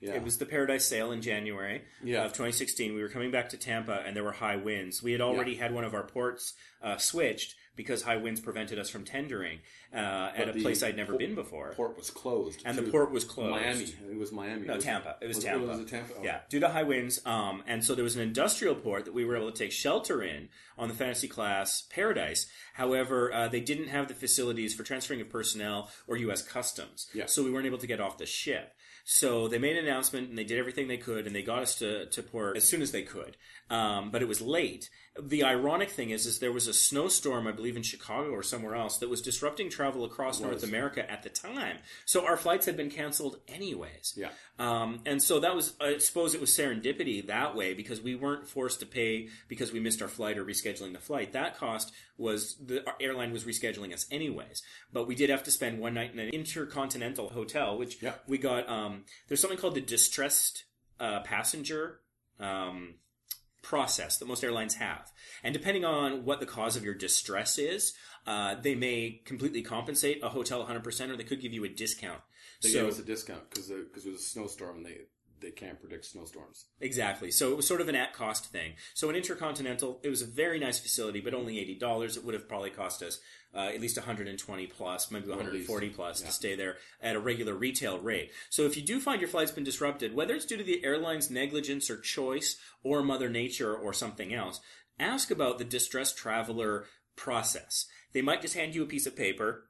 Yeah. It was the Paradise sale in January yeah. of twenty sixteen. We were coming back to Tampa, and there were high winds. We had already yeah. had one of our ports uh, switched because high winds prevented us from tendering uh, at a place I'd never port, been before. The port was closed. And the port was closed. Miami. It was Miami. No, it was, Tampa. It was, was Tampa. It was a Tampa. Oh. Yeah, due to high winds. Um, and so there was an industrial port that we were able to take shelter in on the Fantasy Class Paradise. However, uh, they didn't have the facilities for transferring of personnel or U S Customs. Yeah. So we weren't able to get off the ship. So they made an announcement, and they did everything they could, and they got us to, to port as soon as they could. Um, but it was late. The ironic thing is, is there was a snowstorm, I believe, in Chicago or somewhere else that was disrupting travel across North America at the time. So our flights had been canceled anyways. Yeah. Um, and so that was, I suppose it was serendipity that way, because we weren't forced to pay because we missed our flight or rescheduling the flight. That cost was, the our airline was rescheduling us anyways. But we did have to spend one night in an intercontinental hotel, which yeah. we got... Um, there's something called the distressed uh, passenger um, process that most airlines have. And depending on what the cause of your distress is, uh, they may completely compensate a hotel one hundred percent, or they could give you a discount. They so, gave us a discount because because it was a snowstorm and they... they can't predict snowstorms. Exactly. So it was sort of an at-cost thing. So an Intercontinental, it was a very nice facility, but only eighty dollars. It would have probably cost us uh, at least one hundred twenty plus, maybe one hundred forty plus yeah. to stay there at a regular retail rate. So if you do find your flight's been disrupted, whether it's due to the airline's negligence or choice or Mother Nature or something else, ask about the distressed traveler process. They might just hand you a piece of paper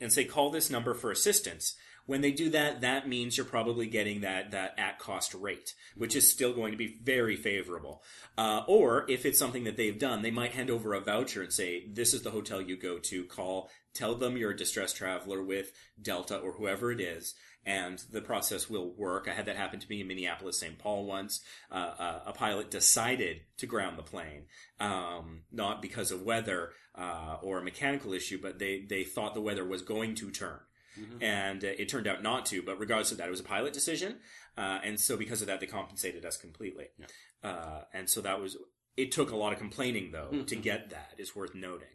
and say, call this number for assistance. When they do that, that means you're probably getting that, that at-cost rate, which is still going to be very favorable. Uh, or if it's something that they've done, they might hand over a voucher and say, this is the hotel you go to, call, tell them you're a distressed traveler with Delta or whoever it is, and the process will work. I had that happen to me in Minneapolis, Saint Paul once. Uh, a, a pilot decided to ground the plane, um, not because of weather uh, or a mechanical issue, but they, they thought the weather was going to turn. Mm-hmm. And uh, it turned out not to, but regardless of that, it was a pilot decision. Uh, and so because of that, they compensated us completely. Yeah. Uh, and so that was, it took a lot of complaining though, mm-hmm. to get that. It's worth noting.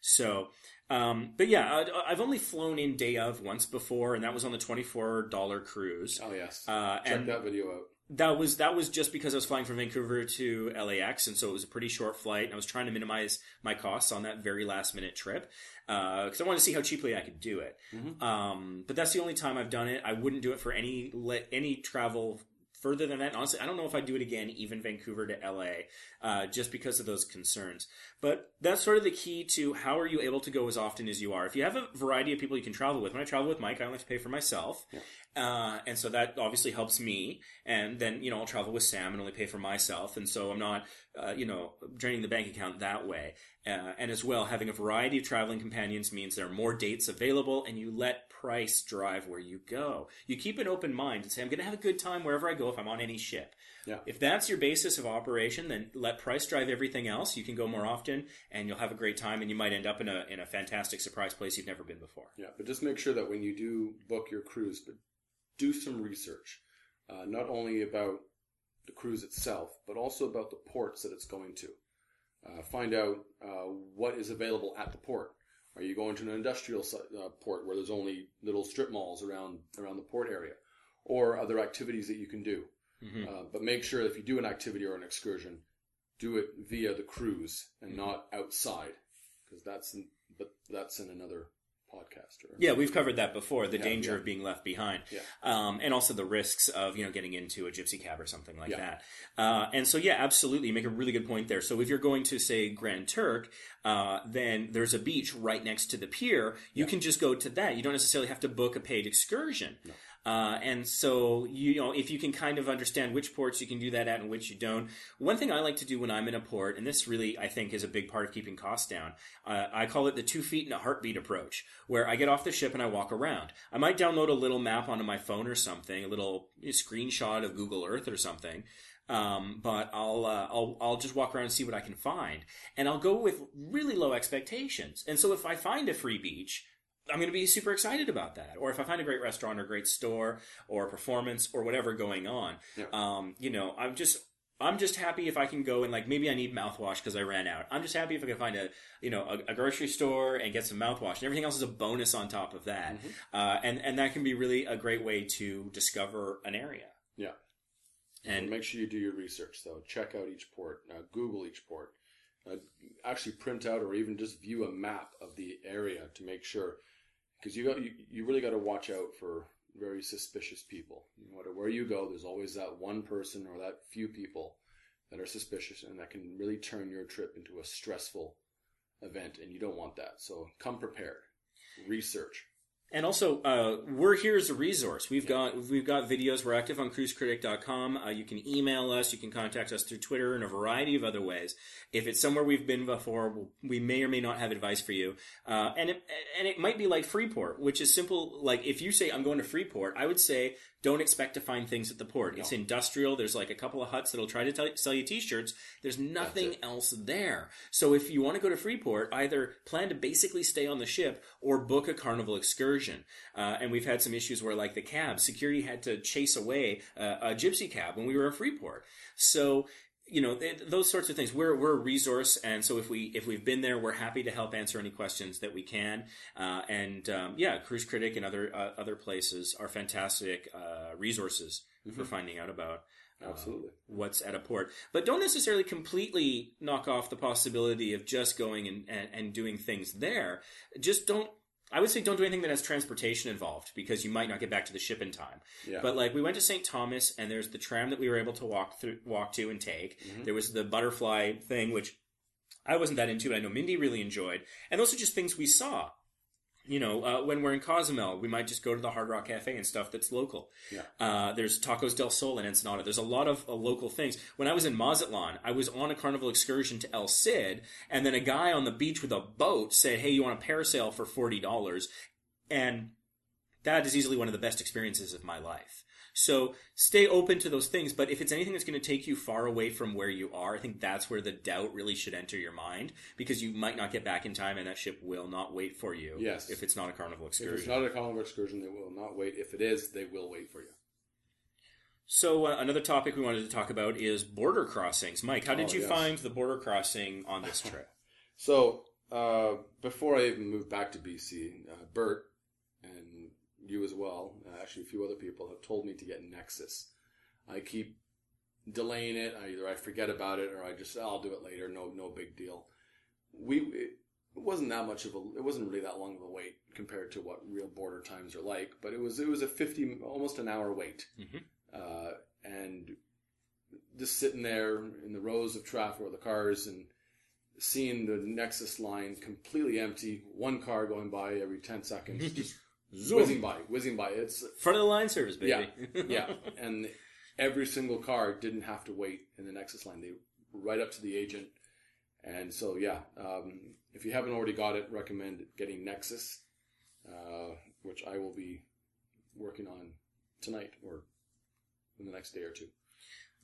So, um, but yeah, I, I've only flown in day of once before, and that was on the twenty-four dollars cruise. Oh yes. Uh, Check and that video out. That was, that was just because I was flying from Vancouver to L A X, and so it was a pretty short flight, and I was trying to minimize my costs on that very last minute trip, uh, cause I wanted to see how cheaply I could do it. Mm-hmm. Um, but that's the only time I've done it. I wouldn't do it for any, let any travel further than that. Honestly, I don't know if I'd do it again, even Vancouver to L A, uh, just because of those concerns. But that's sort of the key to how are you able to go as often as you are. If you have a variety of people you can travel with, when I travel with Mike, I only have to pay for myself. Yeah. Uh, and so that obviously helps me. And then, you know, I'll travel with Sam and only pay for myself. And so I'm not, uh, you know, draining the bank account that way. Uh, and as well, having a variety of traveling companions means there are more dates available, and you let price drive where you go. You keep an open mind and say, I'm going to have a good time wherever I go if I'm on any ship. Yeah. If that's your basis of operation, then let price drive everything else. You can go more often, and you'll have a great time, and you might end up in a in a fantastic surprise place you've never been before. Yeah, but just make sure that when you do book your cruise, but do some research, uh, not only about the cruise itself, but also about the ports that it's going to. Uh, find out uh, what is available at the port. Are you going to an industrial uh, port where there's only little strip malls around around the port area, or other activities that you can do? Mm-hmm. Uh, but make sure if you do an activity or an excursion, do it via the cruise and mm-hmm. not outside, because that's in, but that's in another podcast. Or yeah, we've covered that before. The yeah, danger yeah. of being left behind, yeah. um, and also the risks of you know getting into a gypsy cab or something like yeah. that. Uh, and so, yeah, absolutely, you make a really good point there. So if you're going to say Grand Turk, uh, then there's a beach right next to the pier. You yeah. can just go to that. You don't necessarily have to book a paid excursion. No. Uh, and so, you know, if you can kind of understand which ports you can do that at and which you don't. One thing I like to do when I'm in a port, and this really, I think, is a big part of keeping costs down, uh, I call it the two feet in a heartbeat approach, where I get off the ship and I walk around. I might download a little map onto my phone or something, a little screenshot of Google Earth or something. Um, but I'll, uh, I'll, I'll just walk around and see what I can find. And I'll go with really low expectations. And so if I find a free beach, I'm going to be super excited about that. Or if I find a great restaurant or a great store or a performance or whatever going on, yeah. um, you know, I'm just, I'm just happy if I can go and like, maybe I need mouthwash because I ran out. I'm just happy if I can find a, you know, a, a grocery store and get some mouthwash, and everything else is a bonus on top of that. Mm-hmm. Uh, and, and that can be really a great way to discover an area. Yeah. And, and make sure you do your research though. Check out each port, uh, Google each port, uh, actually print out or even just view a map of the area to make sure. Because you got you, you really got to watch out for very suspicious people. No matter where you go, there's always that one person or that few people that are suspicious, and that can really turn your trip into a stressful event, and you don't want that. So come prepared. Research. And also, uh, we're here as a resource. We've yeah. got we've got videos. We're active on cruise critic dot com. Uh, you can email us. You can contact us through Twitter and a variety of other ways. If it's somewhere we've been before, we may or may not have advice for you. Uh, and it, and it might be like Freeport, which is simple. Like if you say I'm going to Freeport, I would say don't expect to find things at the port. No. It's industrial. There's like a couple of huts that'll try to tell, sell you T-shirts. There's nothing else there. So if you want to go to Freeport, either plan to basically stay on the ship or book a Carnival excursion. Uh, and we've had some issues where, like the cab, security had to chase away uh, a gypsy cab when we were in Freeport. So, you know, th- those sorts of things. We're we're a resource, and so if we if we've been there, we're happy to help answer any questions that we can. Uh, and um, yeah, Cruise Critic and other uh, other places are fantastic uh, resources mm-hmm. for finding out about. Absolutely. Uh, what's at a port. But don't necessarily completely knock off the possibility of just going and, and, and doing things there. Just don't I would say don't do anything that has transportation involved, because you might not get back to the ship in time. Yeah. But like we went to Saint Thomas, and there's the tram that we were able to walk through, walk to and take. Mm-hmm. There was the butterfly thing, which I wasn't that into, but I know Mindy really enjoyed. And those are just things we saw. You know, uh, when we're in Cozumel, we might just go to the Hard Rock Cafe and stuff that's local. Yeah. Uh, there's Tacos del Sol in Ensenada. There's a lot of uh, local things. When I was in Mazatlan, I was on a Carnival excursion to El Cid, and then a guy on the beach with a boat said, hey, you want a parasail for forty dollars? And that is easily one of the best experiences of my life. So stay open to those things, but if it's anything that's going to take you far away from where you are, I think that's where the doubt really should enter your mind, because you might not get back in time, and that ship will not wait for you. Yes. If it's not a Carnival excursion. If it's not a Carnival excursion, they will not wait. If it is, they will wait for you. So uh, another topic we wanted to talk about is border crossings. Mike, how did oh, you yes. find the border crossing on this trip? So uh, before I even moved back to B C, uh, Bert and you as well, uh, actually a few other people have told me to get Nexus. I keep delaying it. I, either I forget about it, or I just, oh, I'll do it later. No, no big deal. We, it wasn't that much of a, it wasn't really that long of a wait compared to what real border times are like, but it was, it was a fifty, almost an hour wait. Mm-hmm. Uh, and just sitting there in the rows of traffic or the cars and seeing the Nexus line completely empty, one car going by every ten seconds, just Zoom. Whizzing by, whizzing by. It's front of the line service, baby. Yeah, yeah. And every single car didn't have to wait in the Nexus line. They were right up to the agent, And so, yeah, um, if you haven't already got it, recommend getting Nexus, uh, which I will be working on tonight or in the next day or two.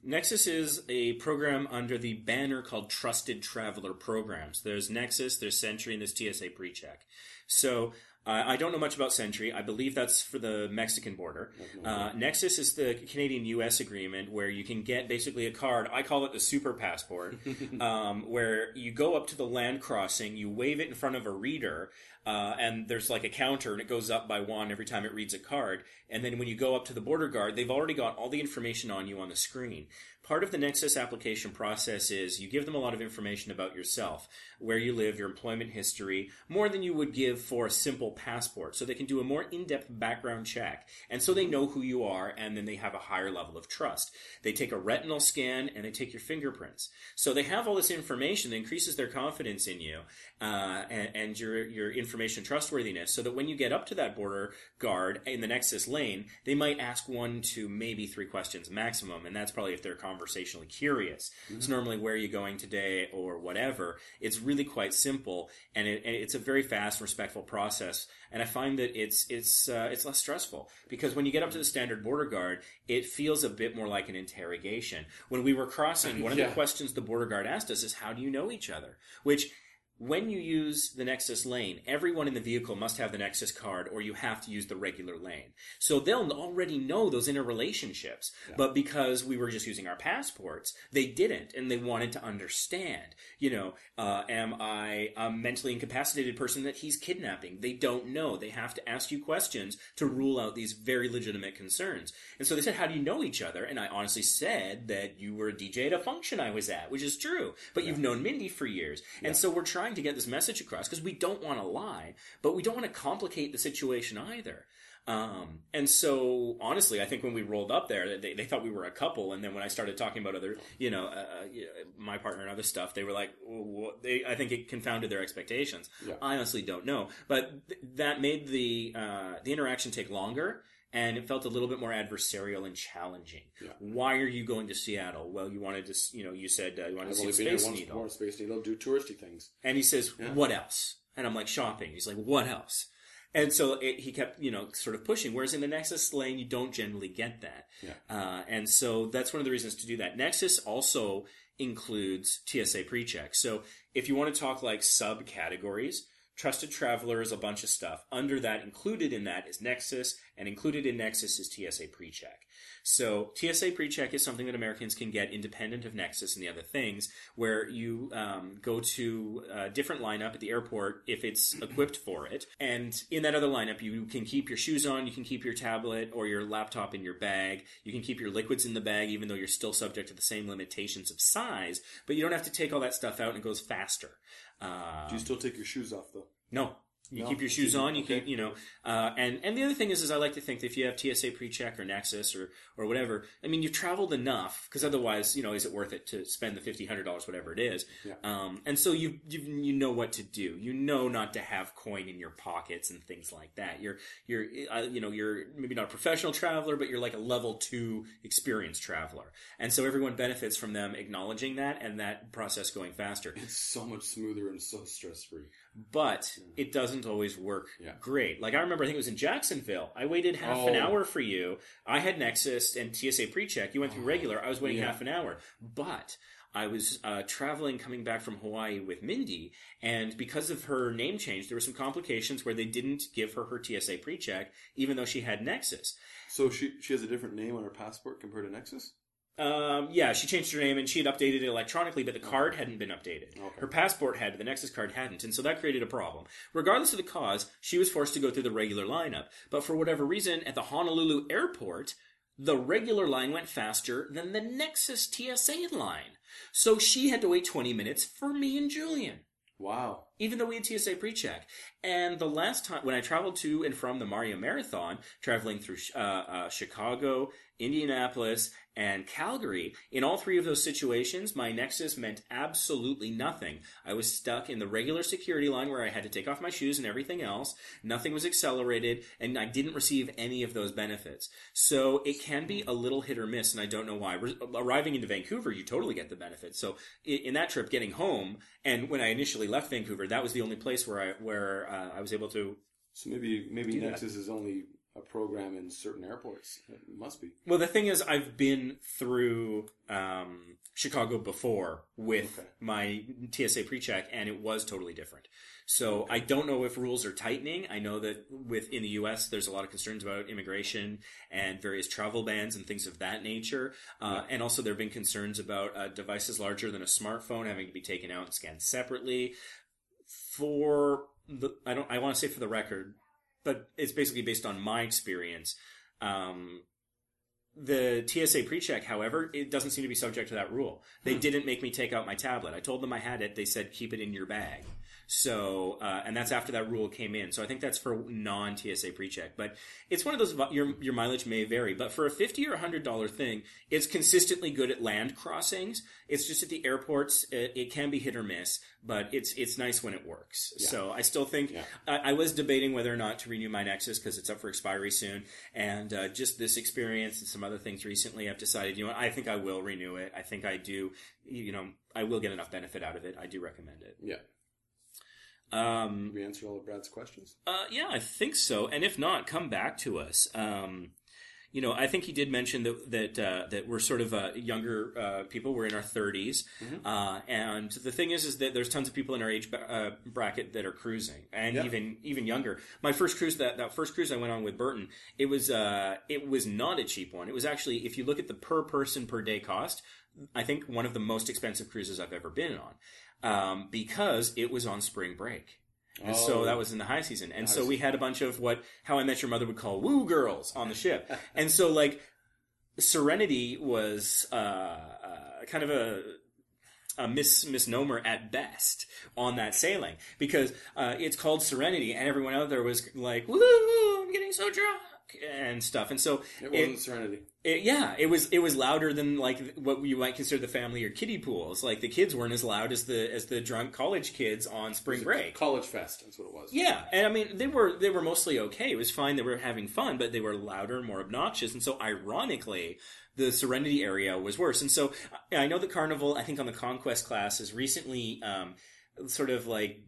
Nexus is a program under the banner called Trusted Traveler Programs. There's Nexus, there's Sentry, and there's T S A PreCheck. So uh, I don't know much about Sentry. I believe that's for the Mexican border. Uh, Nexus is the Canadian U S agreement where you can get basically a card. I call it the super passport, um, where you go up to the land crossing, you wave it in front of a reader, uh, and there's like a counter, and it goes up by one every time it reads a card. And then when you go up to the border guard, they've already got all the information on you on the screen. Part of the Nexus application process is you give them a lot of information about yourself, where you live, your employment history, more than you would give for a simple passport. So they can do a more in-depth background check. And so they know who you are, and then they have a higher level of trust. They take a retinal scan, and they take your fingerprints. So they have all this information that increases their confidence in you uh, and, and your, your information trustworthiness, so that when you get up to that border guard in the Nexus lane, they might ask one to maybe three questions maximum, and that's probably if they're conversationally curious. Mm-hmm. It's normally where are you going today or whatever. It's really quite simple, and it, it's a very fast, respectful process. And I find that it's it's uh, it's less stressful, because when you get up to the standard border guard, it feels a bit more like an interrogation. When we were crossing, one yeah. of the questions the border guard asked us is, "How do you know each other?" Which, when you use the Nexus lane, everyone in the vehicle must have the Nexus card, or you have to use the regular lane. So they'll already know those interrelationships. Yeah. But because we were just using our passports, they didn't, and they wanted to understand. You know, uh, am I a mentally incapacitated person that he's kidnapping? They don't know. They have to ask you questions to rule out these very legitimate concerns. And so they said, "How do you know each other?" And I honestly said that you were a D J at a function I was at, which is true. But yeah. you've known Mindy for years, yeah. and so we're trying to get this message across, because we don't want to lie, but we don't want to complicate the situation either. Um, and so, honestly, I think when we rolled up there, they, they thought we were a couple, and then when I started talking about other, you know, uh, my partner and other stuff, they were like, well, they, I think it confounded their expectations. Yeah. I honestly don't know. But th- that made the uh, the interaction take longer, and it felt a little bit more adversarial and challenging. Yeah. Why are you going to Seattle? Well, you wanted to, you know, you said uh, you wanted I've to see Space Needle. More Space Needle, do touristy things. And he says, yeah. "What else?" And I'm like, "Shopping." He's like, "What else?" And so it, he kept, you know, sort of pushing. Whereas in the Nexus lane, you don't generally get that. Yeah. Uh, and so that's one of the reasons to do that. Nexus also includes T S A PreCheck. So if you want to talk like subcategories, Trusted Traveler is a bunch of stuff. Under that, included in that is Nexus, and included in Nexus is T S A PreCheck. So T S A PreCheck is something that Americans can get independent of Nexus and the other things, where you um, go to a different lineup at the airport if it's equipped for it. And in that other lineup, you can keep your shoes on, you can keep your tablet or your laptop in your bag, you can keep your liquids in the bag, even though you're still subject to the same limitations of size, but you don't have to take all that stuff out, and it goes faster. Um, Do you still take your shoes off, though? No. You no? keep your shoes on. You okay. keep, you know. Uh, and, and the other thing is, is I like to think that if you have T S A PreCheck or Nexus or, or whatever, I mean, you've traveled enough, because otherwise, you know, is it worth it to spend the fifty dollars, one hundred dollars, whatever it is? Yeah. Um, and so you, you you know what to do. You know not to have coin in your pockets and things like that. You're, you're uh, you know, you're maybe not a professional traveler, but you're like a level two experienced traveler. And so everyone benefits from them acknowledging that and that process going faster. It's so much smoother and so stress-free. But yeah. it doesn't always work yeah. great. Like I remember, I think it was in Jacksonville. I waited half oh. an hour for you. I had Nexus and T S A PreCheck. You went through regular. I was waiting yeah. half an hour. But I was uh, traveling, coming back from Hawaii with Mindy, and because of her name change, there were some complications where they didn't give her her T S A PreCheck, even though she had Nexus. So she she has a different name on her passport compared to Nexus? Um, yeah, she changed her name and she had updated it electronically, but the card hadn't been updated. Okay. Her passport had, the Nexus card hadn't, and so that created a problem. Regardless of the cause, she was forced to go through the regular lineup, but for whatever reason, at the Honolulu airport, the regular line went faster than the Nexus T S A line. So she had to wait twenty minutes for me and Julian. Wow. even though we had T S A PreCheck. And the last time, when I traveled to and from the Mario Marathon, traveling through uh, uh, Chicago, Indianapolis, and Calgary, in all three of those situations, my Nexus meant absolutely nothing. I was stuck in the regular security line where I had to take off my shoes and everything else. Nothing was accelerated, and I didn't receive any of those benefits. So it can be a little hit or miss, and I don't know why. Re- arriving into Vancouver, you totally get the benefits. So in that trip, getting home, and when I initially left Vancouver, that was the only place where I where uh, I was able to. So maybe maybe Nexus is only a program in certain airports. It must be. Well, the thing is, I've been through um, Chicago before with okay. my T S A PreCheck, and it was totally different. So okay. I don't know if rules are tightening. I know that within the U S, there's a lot of concerns about immigration and various travel bans and things of that nature. Uh, yeah. And also there have been concerns about uh, devices larger than a smartphone having to be taken out and scanned separately. For the, I don't, I want to say for the record, but it's basically based on my experience. Um, the T S A PreCheck, however, it doesn't seem to be subject to that rule. They hmm. didn't make me take out my tablet. I told them I had it. They said, keep it in your bag. So, uh, and that's after that rule came in. So I think that's for non-T S A PreCheck. But it's one of those, your your mileage may vary. But for a fifty dollars or one hundred dollars thing, it's consistently good at land crossings. It's just at the airports, it, it can be hit or miss. But it's it's nice when it works. Yeah. So I still think, yeah. I, I was debating whether or not to renew my Nexus because it's up for expiry soon. And uh, just this experience and some other things recently, I've decided, you know what, I think I will renew it. I think I do, you know, I will get enough benefit out of it. I do recommend it. Yeah. Um, Did we answer all of Brad's questions? Uh, yeah, I think so. And if not, come back to us. Um, you know, I think he did mention that that uh, that we're sort of uh, younger uh, people. We're in our thirties, mm-hmm. uh, and the thing is, is that there's tons of people in our age ba- uh, bracket that are cruising, and yeah. even even younger. My first cruise, that, that first cruise I went on with Burton, it was uh, it was not a cheap one. It was actually, if you look at the per person per day cost, I think one of the most expensive cruises I've ever been on. Um, because it was on spring break. And oh, so that was in the high season. And so we had a bunch of what How I Met Your Mother would call woo girls on the ship. And so, like, Serenity was uh, uh, kind of a... a mis- misnomer at best on that sailing, because uh, it's called Serenity, and everyone out there was like, woo, I'm getting so drunk and stuff. And so it wasn't it, Serenity. It, yeah, it was it was louder than like what you might consider the family or kiddie pools. Like the kids weren't as loud as the as the drunk college kids on spring break. College fest, that's what it was. Yeah, and I mean they were they were mostly okay. It was fine. They were having fun, but they were louder, more obnoxious, and so ironically, the Serenity area was worse. And so I know the Carnival, I think on the Conquest class, has recently um, sort of like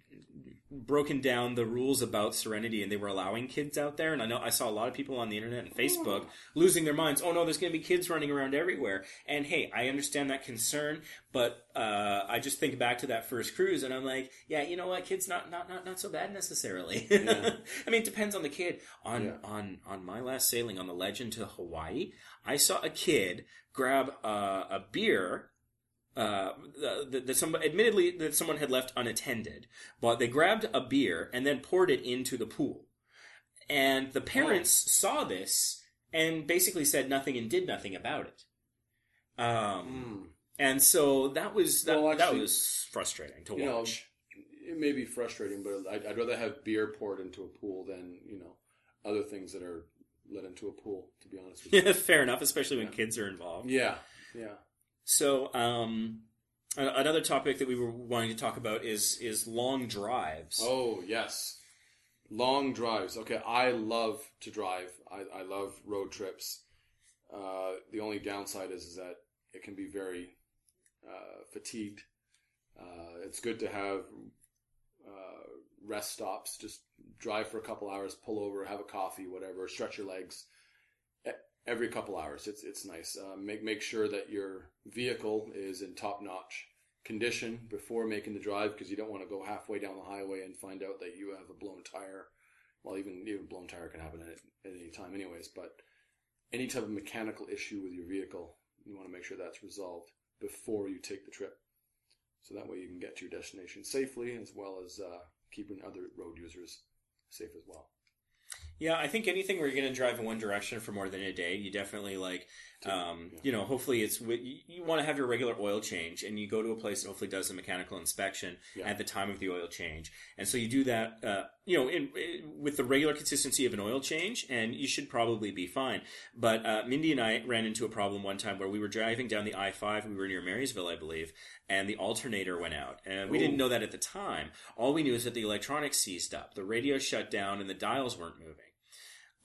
broken down the rules about Serenity, and they were allowing kids out there. And I know I saw a lot of people on the internet and Facebook losing their minds. Oh no, there's going to be kids running around everywhere. And hey, I understand that concern, but uh, I just think back to that first cruise, and I'm like, yeah, you know what? Kids not not not, not so bad necessarily. Yeah. I mean, it depends on the kid. On yeah. on on my last sailing on the Legend to Hawaii, I saw a kid grab uh, a beer uh, that, that some, admittedly that someone had left unattended, but they grabbed a beer and then poured it into the pool. And the parents oh. saw this and basically said nothing and did nothing about it. Um, mm. And so that was that, well, actually, that was frustrating to watch. Know, it may be frustrating, but I'd, I'd rather have beer poured into a pool than, you know, other things that are led into a pool, to be honest with you. Fair enough, especially when yeah. kids are involved. Yeah, yeah. So, um, another topic that we were wanting to talk about is is long drives. Oh, yes. Long drives. Okay, I love to drive. I, I love road trips. Uh, the only downside is, is that it can be very uh, fatigued. Uh, it's good to have uh, rest stops, just drive for a couple hours, pull over, have a coffee, whatever, stretch your legs every couple hours. It's it's nice. Uh, make make sure that your vehicle is in top-notch condition before making the drive, because you don't want to go halfway down the highway and find out that you have a blown tire. Well, even even blown tire can happen at, at any time anyways, but any type of mechanical issue with your vehicle, you want to make sure that's resolved before you take the trip. So that way you can get to your destination safely, as well as uh, keeping other road users safe as well. Yeah, I think anything where you're going to drive in one direction for more than a day, you definitely like, um, yeah. you know, hopefully it's, you, you want to have your regular oil change, and you go to a place that hopefully does a mechanical inspection yeah. at the time of the oil change. And so you do that, uh, you know, in, in, with the regular consistency of an oil change, and you should probably be fine. But uh, Mindy and I ran into a problem one time where we were driving down the I five, we were near Marysville, I believe, and the alternator went out. And we Ooh. didn't know that at the time. All we knew is that the electronics seized up, the radio shut down, and the dials weren't moving.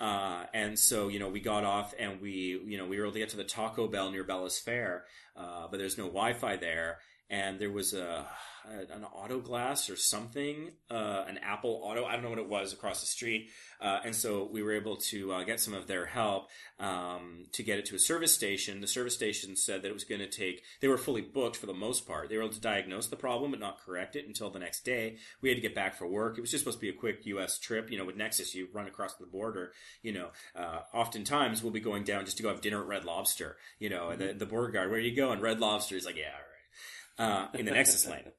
Uh, and so, you know, we got off and we, you know, we were able to get to the Taco Bell near Bellis Fair, uh, but there's no Wi-Fi there. And there was a, an auto glass or something, uh, an Apple auto, I don't know what it was, across the street. Uh, and so we were able to uh, get some of their help, um, to get it to a service station. The service station said that it was going to take, they were fully booked for the most part. They were able to diagnose the problem, but not correct it until the next day. We had to get back for work. It was just supposed to be a quick U S trip. You know, with Nexus, you run across the border, you know, uh, oftentimes we'll be going down just to go have dinner at Red Lobster, you know, mm-hmm. and the, the border guard, where do you go? And Red Lobster is like, yeah, all right. Uh, in the Nexus lane.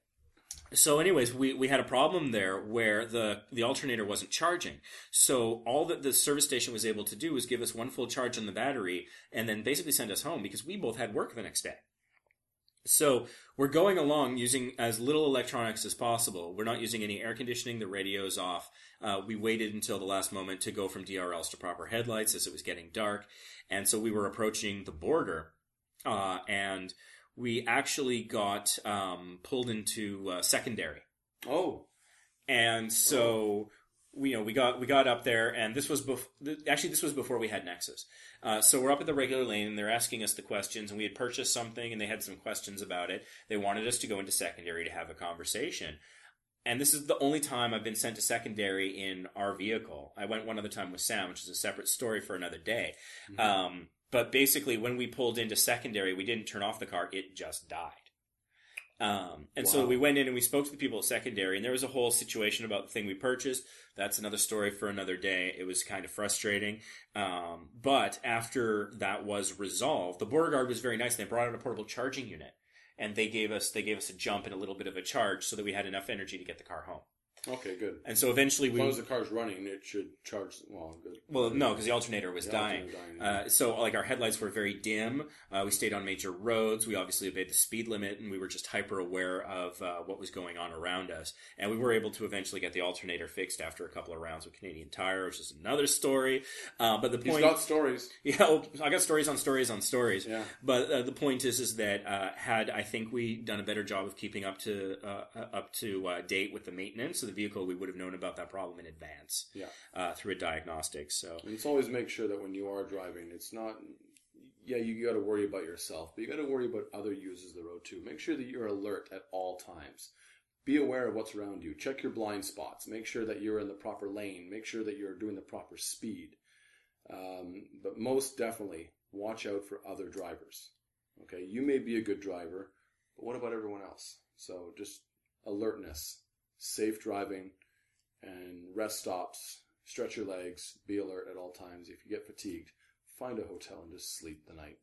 So anyways, we, we had a problem there where the, the alternator wasn't charging. So all that the service station was able to do was give us one full charge on the battery and then basically send us home because we both had work the next day. So we're going along using as little electronics as possible. We're not using any air conditioning. The radio's off. Uh, we waited until the last moment to go from D R Ls to proper headlights as it was getting dark. And so we were approaching the border, uh, and we actually got um, pulled into uh, secondary. Oh, and so we, you know, we got we got up there, and this was bef- actually this was before we had Nexus. Uh, so we're up at the regular lane, and they're asking us the questions. And we had purchased something, and they had some questions about it. They wanted us to go into secondary to have a conversation. And this is the only time I've been sent to secondary in our vehicle. I went one other time with Sam, which is a separate story for another day. Mm-hmm. Um, But basically, when we pulled into secondary, we didn't turn off the car. It just died. Um, and wow. so we went in and we spoke to the people at secondary, and there was a whole situation about the thing we purchased. That's another story for another day. It was kind of frustrating. Um, but after that was resolved, the border guard was very nice. They brought out a portable charging unit, and they gave us they gave us a jump and a little bit of a charge so that we had enough energy to get the car home. Okay, good. And so eventually we... As long as the car's running, it should charge... Well, good. Well, no, because the alternator was the dying. Alternator dying yeah. uh, so, like, our headlights were very dim. Uh, we stayed on major roads. We obviously obeyed the speed limit, and we were just hyper-aware of uh, what was going on around us. And we were able to eventually get the alternator fixed after a couple of rounds with Canadian Tire, which is another story. Uh, but the point... He's got stories. Yeah, oh, I got stories on stories on stories. Yeah. But uh, the point is is that uh, had, I think, we done a better job of keeping up to, uh, up to uh, date with the maintenance of the vehicle, we would have known about that problem in advance yeah. uh, through a diagnostic. So and it's always make sure that when you are driving, it's not, yeah, you, you got to worry about yourself, but you got to worry about other users of the road too. Make sure that you're alert at all times. Be aware of what's around you. Check your blind spots. Make sure that you're in the proper lane. Make sure that you're doing the proper speed. Um, but most definitely, watch out for other drivers. Okay, you may be a good driver, but what about everyone else? So just alertness. Safe driving and rest stops, stretch your legs, be alert at all times. If you get fatigued, find a hotel and just sleep the night.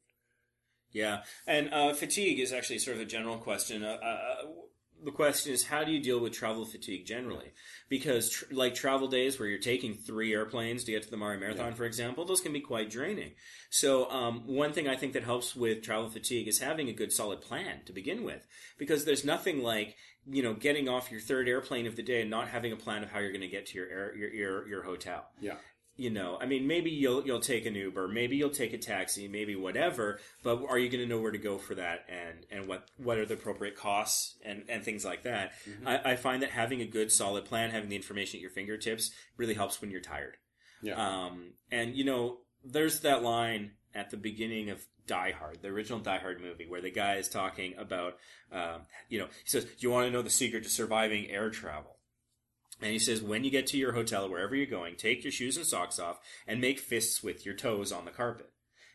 Yeah, and uh, fatigue is actually sort of a general question. Uh, uh, the question is, how do you deal with travel fatigue generally? Because tr- like travel days where you're taking three airplanes to get to the Murray Marathon, yeah. for example, those can be quite draining. So um, one thing I think that helps with travel fatigue is having a good solid plan to begin with, because there's nothing like – you know, getting off your third airplane of the day and not having a plan of how you're going to get to your air, your, your your hotel. Yeah. You know, I mean, maybe you'll you'll take an Uber, maybe you'll take a taxi, maybe whatever. But are you going to know where to go for that, and, and what, what are the appropriate costs and, and things like that? Mm-hmm. I, I find that having a good solid plan, having the information at your fingertips, really helps when you're tired. Yeah. Um. And you know, there's that line at the beginning of Die Hard, the original Die Hard movie, where the guy is talking about, um, you know, he says, do you want to know the secret to surviving air travel? And he says, when you get to your hotel, wherever you're going, take your shoes and socks off and make fists with your toes on the carpet.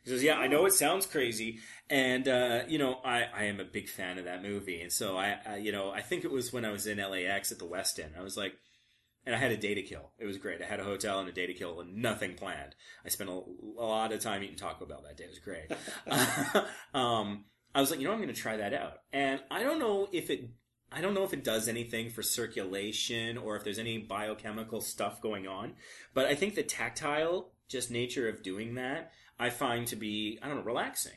He says, yeah, I know it sounds crazy. And, uh, you know, I, I am a big fan of that movie. And so, I, I, you know, I think it was when I was in L A X at the West End. I was like, and I had a day to kill. It was great. I had a hotel and a day to kill and nothing planned. I spent a, a lot of time eating Taco Bell that day. It was great. uh, um, I was like, you know, I'm going to try that out. And I don't know if it I don't know if it does anything for circulation or if there's any biochemical stuff going on, but I think the tactile, just nature of doing that, I find to be, I don't know, relaxing.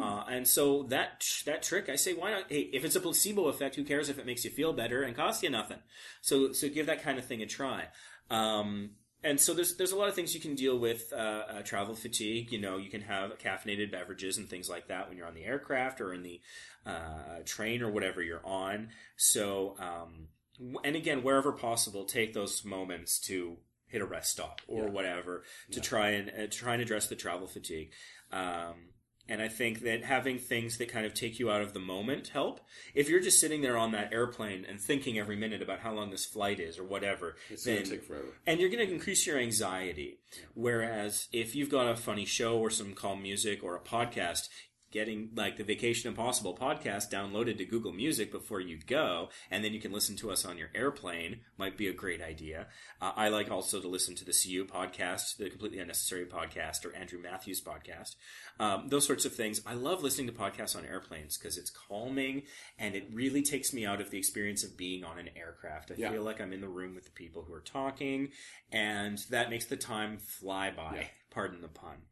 Uh, and so that that trick, I say, why not? Hey, if it's a placebo effect, who cares if it makes you feel better and costs you nothing? So so give that kind of thing a try. Um, and so there's there's a lot of things you can deal with uh, uh, travel fatigue. You know, you can have caffeinated beverages and things like that when you're on the aircraft or in the uh, train or whatever you're on. So um, and again, wherever possible, take those moments to hit a rest stop or yeah. whatever to yeah. try and uh, try and address the travel fatigue. Um, And I think that having things that kind of take you out of the moment help. If you're just sitting there on that airplane and thinking every minute about how long this flight is or whatever, it's going to take forever. And you're going to increase your anxiety. Whereas if you've got a funny show or some calm music or a podcast, getting like the Vacation Impossible podcast downloaded to Google Music before you go, and then you can listen to us on your airplane, might be a great idea. Uh, I like also to listen to the C U podcast, the Completely Unnecessary podcast, or Andrew Matthews podcast. Um, those sorts of things. I love listening to podcasts on airplanes because it's calming and it really takes me out of the experience of being on an aircraft. I yeah. feel like I'm in the room with the people who are talking, and that makes the time fly by. Yeah. Pardon the pun.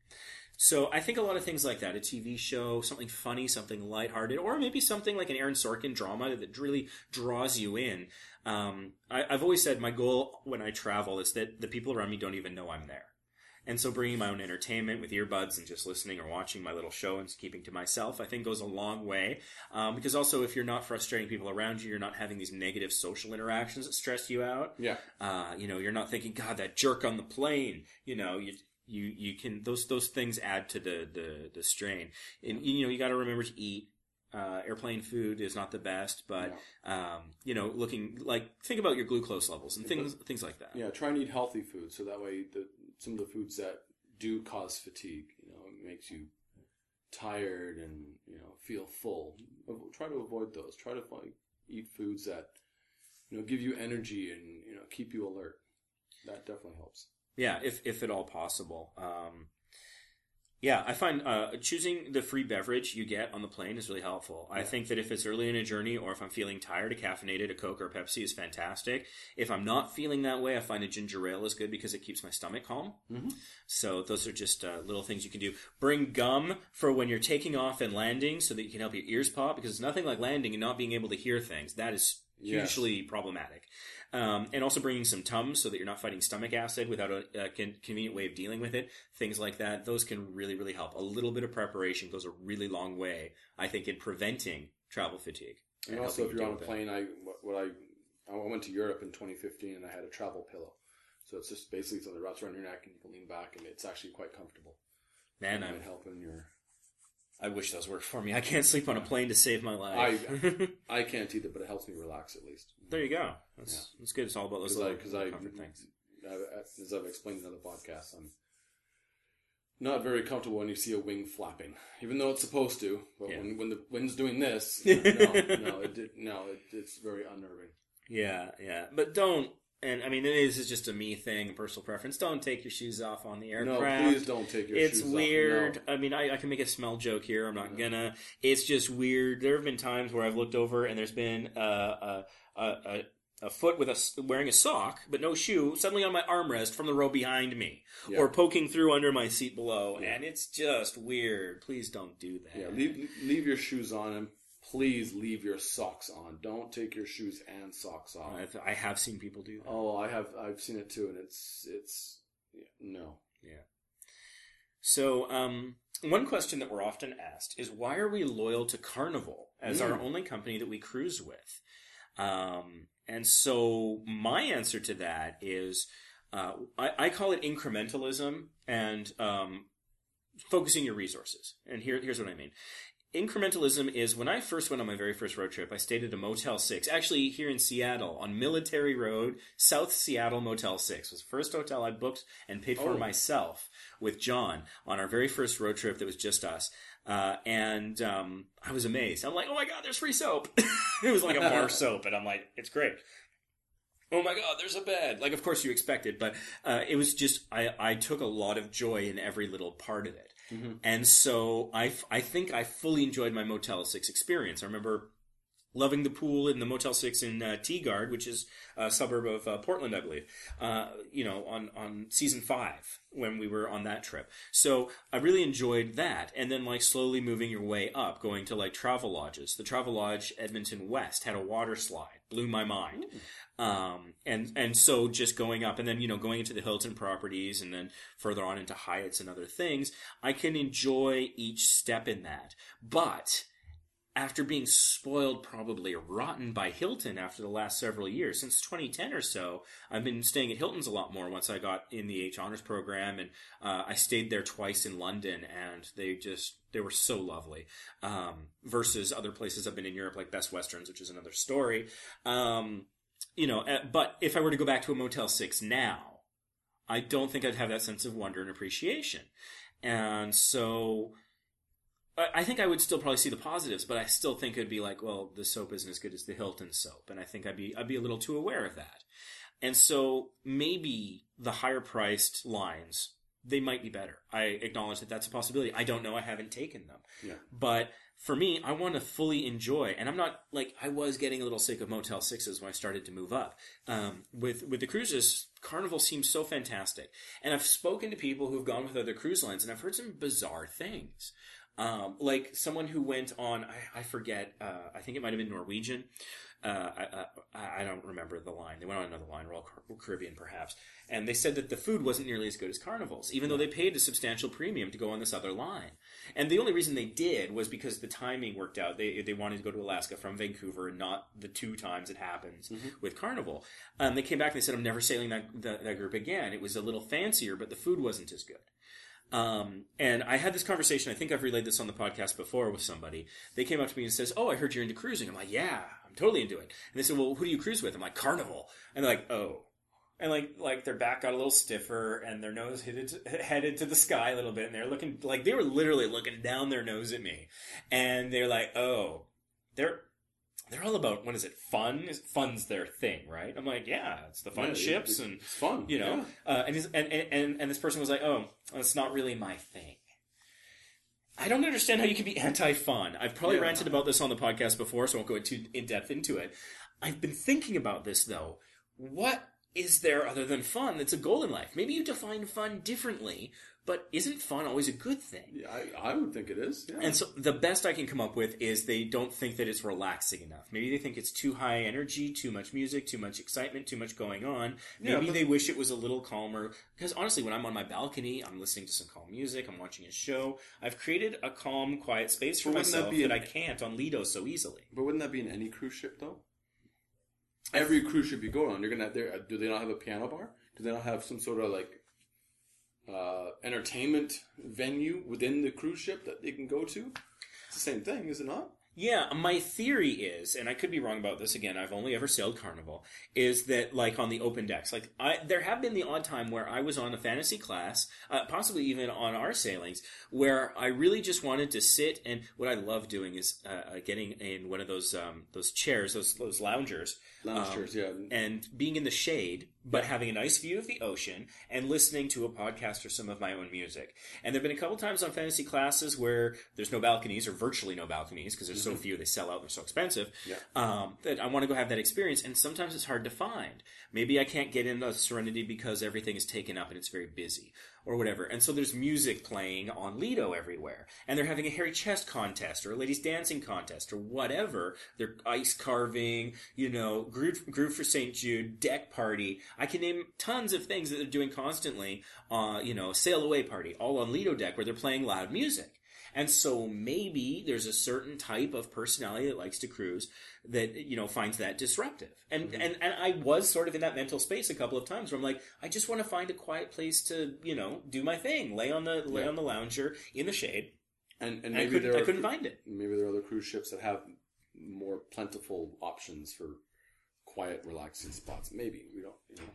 So I think a lot of things like that, a T V show, something funny, something lighthearted, or maybe something like an Aaron Sorkin drama that really draws you in. Um, I, I've always said my goal when I travel is that the people around me don't even know I'm there. And so bringing my own entertainment with earbuds and just listening or watching my little show and keeping to myself, I think goes a long way. Um, because also if you're not frustrating people around you, you're not having these negative social interactions that stress you out. Yeah. Uh, you know, you're not thinking, God, that jerk on the plane, you know, you You you can those those things add to the the, the strain, and you know you got to remember to eat. Uh, airplane food is not the best, but yeah. um, you know, looking like think about your glucose levels and things but, things like that. Yeah, try and eat healthy food so that way the, some of the foods that do cause fatigue, you know, it makes you tired and you know feel full. Try to avoid those. Try to like, eat foods that you know give you energy and you know keep you alert. That definitely helps. Yeah, if if at all possible. Um, yeah, I find uh, choosing the free beverage you get on the plane is really helpful. Yeah. I think that if it's early in a journey or if I'm feeling tired, a caffeinated, a Coke or a Pepsi is fantastic. If I'm not feeling that way, I find a ginger ale is good because it keeps my stomach calm. Mm-hmm. So those are just uh, little things you can do. Bring gum for when you're taking off and landing so that you can help your ears pop, because it's nothing like landing and not being able to hear things. That is hugely yes. problematic. Um, and also bringing some Tums so that you're not fighting stomach acid without a, a con- convenient way of dealing with it. Things like that. Those can really, really help. A little bit of preparation goes a really long way, I think, in preventing travel fatigue. And, and also, if you're on a plane, I, what I, I went to Europe in twenty fifteen and I had a travel pillow. So it's just basically it's on the wraps around your neck and you can lean back and it's actually quite comfortable. Man, I'm helping your... I wish those worked for me. I can't sleep on a plane to save my life. I, I can't either, but it helps me relax at least. There you go. That's, yeah. that's good. It's all about those little I, comfort I, things. I, as I've explained in other podcasts, I'm not very comfortable when you see a wing flapping, even though it's supposed to. But yeah. when, when the wind's doing this, no, no, it, no it, it's very unnerving. Yeah, yeah. But don't. And, I mean, this is just a me thing, personal preference. Don't take your shoes off on the aircraft. No, please don't take your it's shoes off. It's weird. No. I mean, I, I can make a smell joke here. I'm not no. going to. It's just weird. There have been times where I've looked over and there's been a, a, a, a foot with a, wearing a sock, but no shoe, suddenly on my armrest from the row behind me. Yeah. Or poking through under my seat below. Yeah. And it's just weird. Please don't do that. Yeah, leave, leave your shoes on him. Please leave your socks on. Don't take your shoes and socks off. I've, I have seen people do that. Oh, I have. I've seen it too, and it's it's yeah, no. Yeah. So, um, one question that we're often asked is, why are we loyal to Carnival as mm. our only company that we cruise with? Um, and so my answer to that is, uh, I, I call it incrementalism and um, focusing your resources. And here, here's what I mean. Incrementalism is when I first went on my very first road trip, I stayed at a Motel six, actually here in Seattle on Military Road, South Seattle Motel six. It was the first hotel I booked and paid for oh. myself with John on our very first road trip that was just us. Uh, and um, I was amazed. I'm like, oh my God, there's free soap. It was like a bar soap. And I'm like, it's great. Oh my God, there's a bed. Like, of course you expect it, but uh, it was just, I, I took a lot of joy in every little part of it. Mm-hmm. And so I, I think I fully enjoyed my Motel six experience. I remember loving the pool in the Motel six in uh, Teaguard, which is a suburb of uh, Portland, I believe, uh, you know, on, on season five when we were on that trip. So I really enjoyed that. And then like slowly moving your way up, going to like travel lodges. The Travelodge Edmonton West had a water slide. Blew my mind. Um, and, and so just going up and then, you know, going into the Hilton properties and then further on into Hyatt's and other things, I can enjoy each step in that. But after being spoiled, probably rotten by Hilton after the last several years, since twenty ten or so, I've been staying at Hilton's a lot more once I got in the H Honors program. And uh, I stayed there twice in London, and they just, they were so lovely. Um, versus other places I've been in Europe, like Best Westerns, which is another story. Um, you know, but if I were to go back to a Motel six now, I don't think I'd have that sense of wonder and appreciation. And so I think I would still probably see the positives, but I still think it'd be like, well, the soap isn't as good as the Hilton soap. And I think I'd be, I'd be a little too aware of that. And so maybe the higher priced lines, they might be better. I acknowledge that that's a possibility. I don't know. I haven't taken them. Yeah. But for me, I want to fully enjoy. And I'm not like, I was getting a little sick of Motel sixes when I started to move up. Um, with, with the cruises, Carnival seems so fantastic. And I've spoken to people who've gone with other cruise lines, and I've heard some bizarre things. Um, like someone who went on, I, I forget, uh, I think it might have been Norwegian. Uh, I, I, I don't remember the line. They went on another line, Royal Caribbean perhaps. And they said that the food wasn't nearly as good as Carnival's, even though they paid a substantial premium to go on this other line. And the only reason they did was because the timing worked out. They, they wanted to go to Alaska from Vancouver and not the two times it happens mm-hmm. with Carnival. Um, they came back and they said, I'm never sailing that, that, that group again. It was a little fancier, but the food wasn't as good. Um, and I had this conversation, I think I've relayed this on the podcast before with somebody. They came up to me and says, oh, I heard you're into cruising. I'm like, yeah, I'm totally into it. And they said, well, who do you cruise with? I'm like, Carnival. And they're like, oh. And like, like their back got a little stiffer and their nose headed, headed to the sky a little bit. And they're looking, like they were literally looking down their nose at me. And they're like, oh, they're, they're all about, what is it, fun? Fun's their thing, right? I'm like, yeah, it's the fun yeah, ships. It's, and it's fun. You know? Yeah. Uh, and, his, and, and, and this person was like, oh, that's not really my thing. I don't understand how you can be anti-fun. I've probably yeah. ranted about this on the podcast before, so I won't go too in-depth into it. I've been thinking about this, though. What is there other than fun that's a goal in life? Maybe you define fun differently, but isn't fun always a good thing? I, I would think it is. Yeah. And so the best I can come up with is they don't think that it's relaxing enough. Maybe they think it's too high energy, too much music, too much excitement, too much going on. Maybe yeah, they wish it was a little calmer. Because honestly, when I'm on my balcony, I'm listening to some calm music, I'm watching a show. I've created a calm, quiet space for myself that, be that in, I can't on Lido so easily. But wouldn't that be in any cruise ship, though? Every cruise ship you go on, you're gonna. Do they not have a piano bar? Do they not have some sort of like uh, entertainment venue within the cruise ship that they can go to? It's the same thing, is it not? Yeah, my theory is, and I could be wrong about this again. I've only ever sailed Carnival. Is that like on the open decks? Like I, there have been the odd time where I was on a Fantasy class, uh, possibly even on our sailings, where I really just wanted to sit. And what I love doing is uh, getting in one of those um, those chairs, those those loungers, lounge um, chairs, yeah, and being in the shade, but having a nice view of the ocean and listening to a podcast or some of my own music. And there've been a couple times on Fantasy classes where there's no balconies or virtually no balconies because there's so few, they sell out, they're so expensive, yeah. um, that I want to go have that experience, and sometimes it's hard to find. Maybe I can't get into Serenity because everything is taken up and it's very busy, or whatever. And so there's music playing on Lido everywhere, and they're having a hairy chest contest, or a ladies dancing contest, or whatever. They're ice carving, you know, Groove, Groove for Saint Jude, deck party. I can name tons of things that they're doing constantly, uh, you know, sail away party, all on Lido deck where they're playing loud music. And so maybe there's a certain type of personality that likes to cruise that, you know, finds that disruptive. And, mm-hmm. and, and I was sort of in that mental space a couple of times where I'm like, I just want to find a quiet place to, you know, do my thing, lay on the, lay yeah. on the lounger in the shade. And, and maybe I, could, there are, I couldn't find it. Maybe there are other cruise ships that have more plentiful options for quiet, relaxing spots. Maybe we don't, you know.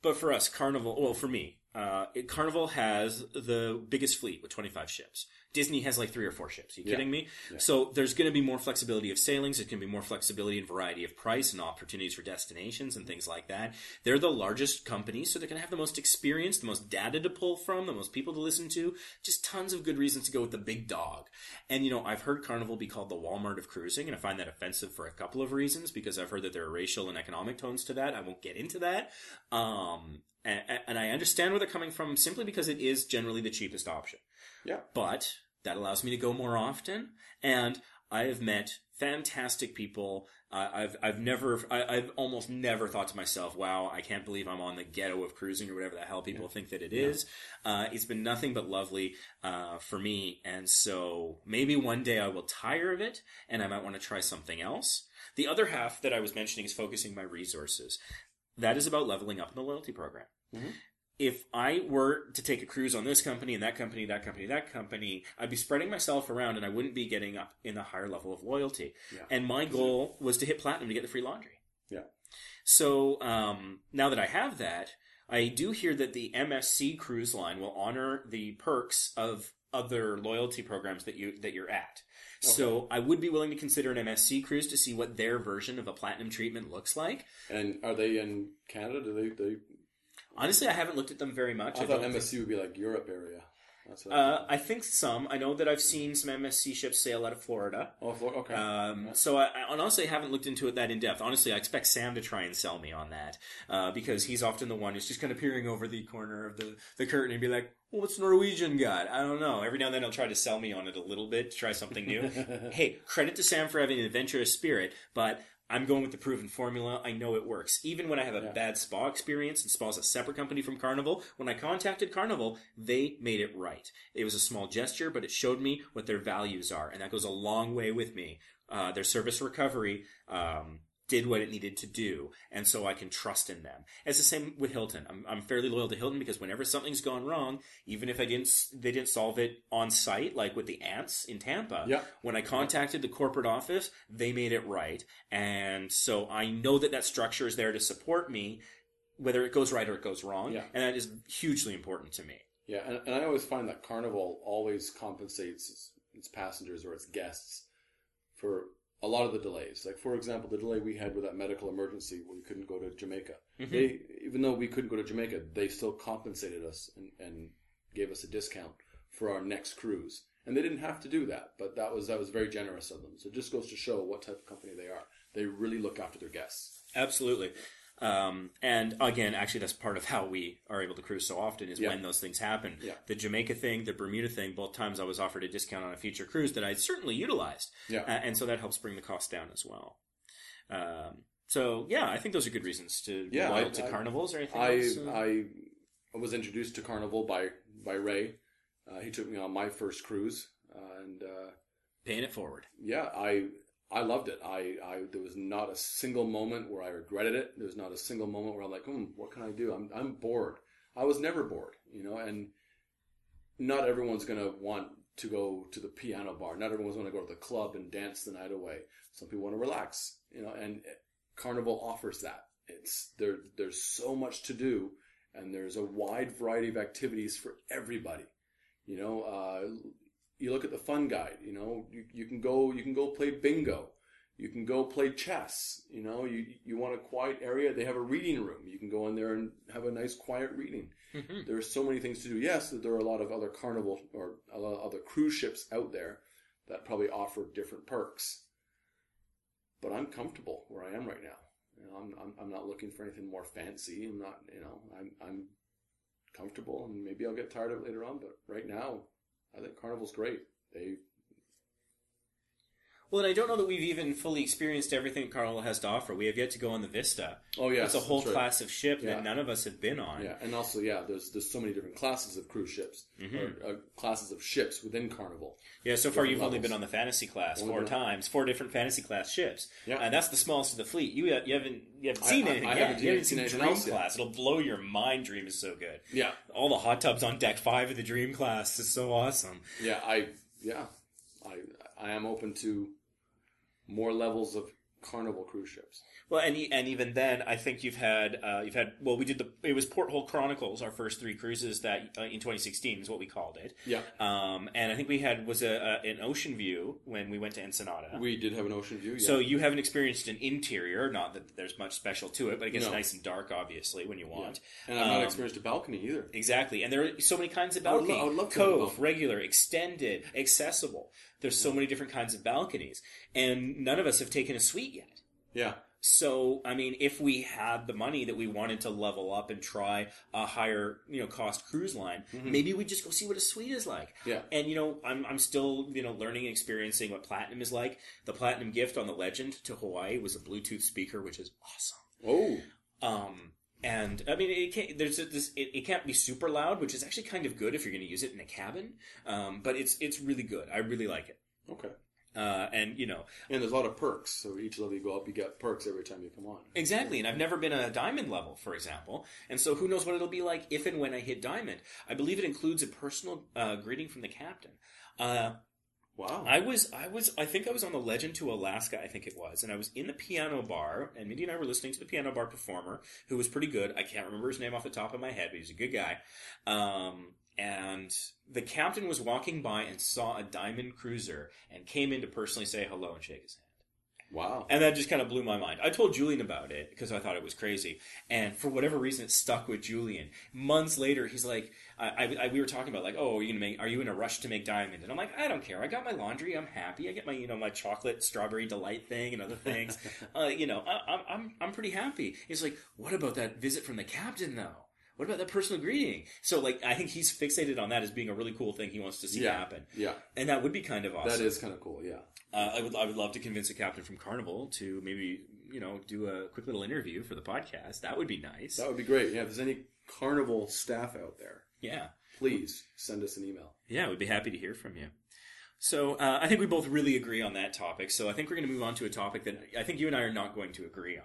But for us, Carnival, well, for me, Uh, it, Carnival has the biggest fleet with twenty-five ships. Disney has like three or four ships. Are you yeah. kidding me? Yeah. So there's going to be more flexibility of sailings. There's going to be more flexibility and variety of price and opportunities for destinations and things like that. They're the largest company, so they're going to have the most experience, the most data to pull from, the most people to listen to. Just tons of good reasons to go with the big dog. And, you know, I've heard Carnival be called the Walmart of cruising, and I find that offensive for a couple of reasons, because I've heard that there are racial and economic tones to that. I won't get into that. Um... And I understand where they're coming from simply because it is generally the cheapest option. Yeah. But that allows me to go more often. And I have met fantastic people. Uh, I've I've never, I, I've almost never thought to myself, wow, I can't believe I'm on the ghetto of cruising or whatever the hell people yeah. think that it is. Yeah. Uh, it's been nothing but lovely uh, for me. And so maybe one day I will tire of it and I might want to try something else. The other half that I was mentioning is focusing my resources. That is about leveling up in the loyalty program. Mm-hmm. If I were to take a cruise on this company and that company, that company, that company, I'd be spreading myself around and I wouldn't be getting up in a higher level of loyalty. Yeah. And my goal was to hit platinum to get the free laundry. Yeah. So um, now that I have that, I do hear that the M S C cruise line will honor the perks of other loyalty programs that you that you're at. Okay. So I would be willing to consider an M S C cruise to see what their version of a platinum treatment looks like. And are they in Canada? Do they? they... Honestly, I haven't looked at them very much. I, I thought M S C think... would be like Europe area. That's uh, I think some. I know that I've seen some M S C ships sail out of Florida. Oh, Florida. Okay. Um, yeah. So I, I honestly haven't looked into it that in depth. Honestly, I expect Sam to try and sell me on that uh, because he's often the one who's just kind of peering over the corner of the, the curtain and be like, well, what's Norwegian got? I don't know. Every now and then he'll try to sell me on it a little bit, to try something new. Hey, credit to Sam for having an adventurous spirit, but I'm going with the proven formula. I know it works. Even when I have a yeah. bad spa experience, and Spa's a separate company from Carnival, when I contacted Carnival, they made it right. It was a small gesture, but it showed me what their values are, and that goes a long way with me. Uh, their service recovery um, did what it needed to do, and so I can trust in them. It's the same with Hilton. I'm, I'm fairly loyal to Hilton because whenever something's gone wrong, even if I didn't, they didn't solve it on site, like with the ants in Tampa, yeah. when I contacted the corporate office, they made it right. And so I know that that structure is there to support me, whether it goes right or it goes wrong, yeah. and that is hugely important to me. Yeah, and, and I always find that Carnival always compensates its, its passengers or its guests for a lot of the delays. Like, for example, the delay we had with that medical emergency where we couldn't go to Jamaica. Mm-hmm. They, even though we couldn't go to Jamaica, they still compensated us and, and gave us a discount for our next cruise. And they didn't have to do that, but that was that was very generous of them. So it just goes to show what type of company they are. They really look after their guests. Absolutely. Um, and again, actually, that's part of how we are able to cruise so often is yeah. when those things happen. Yeah. The Jamaica thing, the Bermuda thing, both times I was offered a discount on a future cruise that I certainly utilized. Yeah. Uh, and so that helps bring the cost down as well. Um, so yeah, I think those are good reasons to be yeah, loyal to I, Carnivals or anything I, else. I, I was introduced to Carnival by, by Ray. Uh, he took me on my first cruise and, uh, paying it forward. Yeah. I, I loved it. I, I there was not a single moment where I regretted it. There was not a single moment where I'm like, hmm, what can I do? I'm I'm bored. I was never bored, you know. And not everyone's gonna want to go to the piano bar. Not everyone's gonna go to the club and dance the night away. Some people want to relax, you know. And Carnival offers that. It's there. There's so much to do, and there's a wide variety of activities for everybody, you know. Uh, You look at the fun guide, you know, you, you can go, you can go play bingo. You can go play chess. You know, you, you want a quiet area. They have a reading room. You can go in there and have a nice quiet reading. Mm-hmm. There are so many things to do. Yes, there are a lot of other Carnival or a lot of other cruise ships out there that probably offer different perks, but I'm comfortable where I am right now. You know, I'm, I'm, I'm not looking for anything more fancy. I'm not, you know, I'm, I'm comfortable and maybe I'll get tired of it later on, but right now, I think Carnival's great. They Well, and I don't know that we've even fully experienced everything Carnival has to offer. We have yet to go on the Vista. Oh, yeah. It's a whole class right. of ship yeah. that none of us have been on. Yeah, and also, yeah, there's there's so many different classes of cruise ships, mm-hmm. or uh, classes of ships within Carnival. Yeah, so far you've levels. only been on the Fantasy class only four times, four different Fantasy class ships. Yeah. And uh, that's the smallest of the fleet. You, you haven't you haven't seen I, anything I, I yet. Haven't you haven't seen Dream class. Yet. It'll blow your mind. Dream is so good. Yeah. All the hot tubs on deck five of the Dream class is so awesome. Yeah, I, yeah, I, I am open to more levels of Carnival cruise ships. Well, and and even then, I think you've had uh, you've had well, we did the it was Porthole Chronicles, our first three cruises that uh, in twenty sixteen is what we called it. Yeah. Um, and I think we had was a, a an ocean view when we went to Ensenada. We did have an ocean view. Yeah. So you haven't experienced an interior. Not that there's much special to it, but it gets no. nice and dark, obviously, when you want. Yeah. And I've um, not experienced a balcony either. Exactly. And there are so many kinds of balcony. I would, lo- I would love cove, balcony. Regular, extended, accessible. There's so many different kinds of balconies, and none of us have taken a suite yet. Yeah. So, I mean, if we had the money that we wanted to level up and try a higher, you know, cost cruise line, mm-hmm. maybe we just go see what a suite is like. Yeah. And, you know, I'm I'm still, you know, learning and experiencing what Platinum is like. The Platinum gift on the Legend to Hawaii was a Bluetooth speaker, which is awesome. Oh. Um, and, I mean, it can't, there's a, this, it, it can't be super loud, which is actually kind of good if you're going to use it in a cabin. Um, but it's it's really good. I really like it. Okay. Uh, and, you know. And there's a lot of perks. So each level you go up, you get perks every time you come on. Exactly. And I've never been on a diamond level, for example. And so who knows what it'll be like if and when I hit diamond. I believe it includes a personal uh, greeting from the captain. Uh, wow. I was, I was, I think I was on the Legend to Alaska, I think it was. And I was in the piano bar. And Mindy and I were listening to the piano bar performer, who was pretty good. I can't remember his name off the top of my head, but he's a good guy. Um... And the captain was walking by and saw a diamond cruiser and came in to personally say hello and shake his hand. Wow. And that just kind of blew my mind. I told Julian about it because I thought it was crazy. And for whatever reason, it stuck with Julian. Months later, he's like, I, I, I, we were talking about like, oh, are you, gonna make, are you in a rush to make diamond? And I'm like, I don't care. I got my laundry. I'm happy. I get my, you know, my chocolate strawberry delight thing and other things. uh, you know, I, I'm, I'm pretty happy. He's like, what about that visit from the captain though? What about that personal greeting? So, like, I think he's fixated on that as being a really cool thing he wants to see yeah, happen. Yeah. And that would be kind of awesome. That is kind of cool, yeah. Uh, I would I would love to convince a captain from Carnival to maybe, you know, do a quick little interview for the podcast. That would be nice. That would be great. Yeah, if there's any Carnival staff out there. Yeah. Please send us an email. Yeah, we'd be happy to hear from you. So, uh, I think we both really agree on that topic. So, I think we're going to move on to a topic that I think you and I are not going to agree on.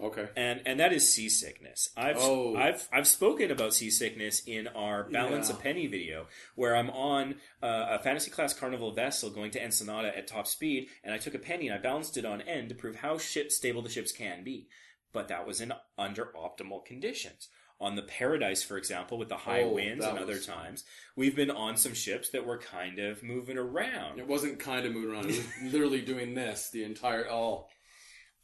Okay. And and that is seasickness. I've oh. I've I've spoken about seasickness in our Balance yeah. a Penny video where I'm on uh, a Fantasy Class Carnival vessel going to Ensenada at top speed, and I took a penny and I balanced it on end to prove how ship stable the ships can be. But that was in under optimal conditions. On the Paradise, for example, with the high oh, winds and other was... times, we've been on some ships that were kind of moving around. It wasn't kind of moving around. It was literally doing this the entire all. Oh.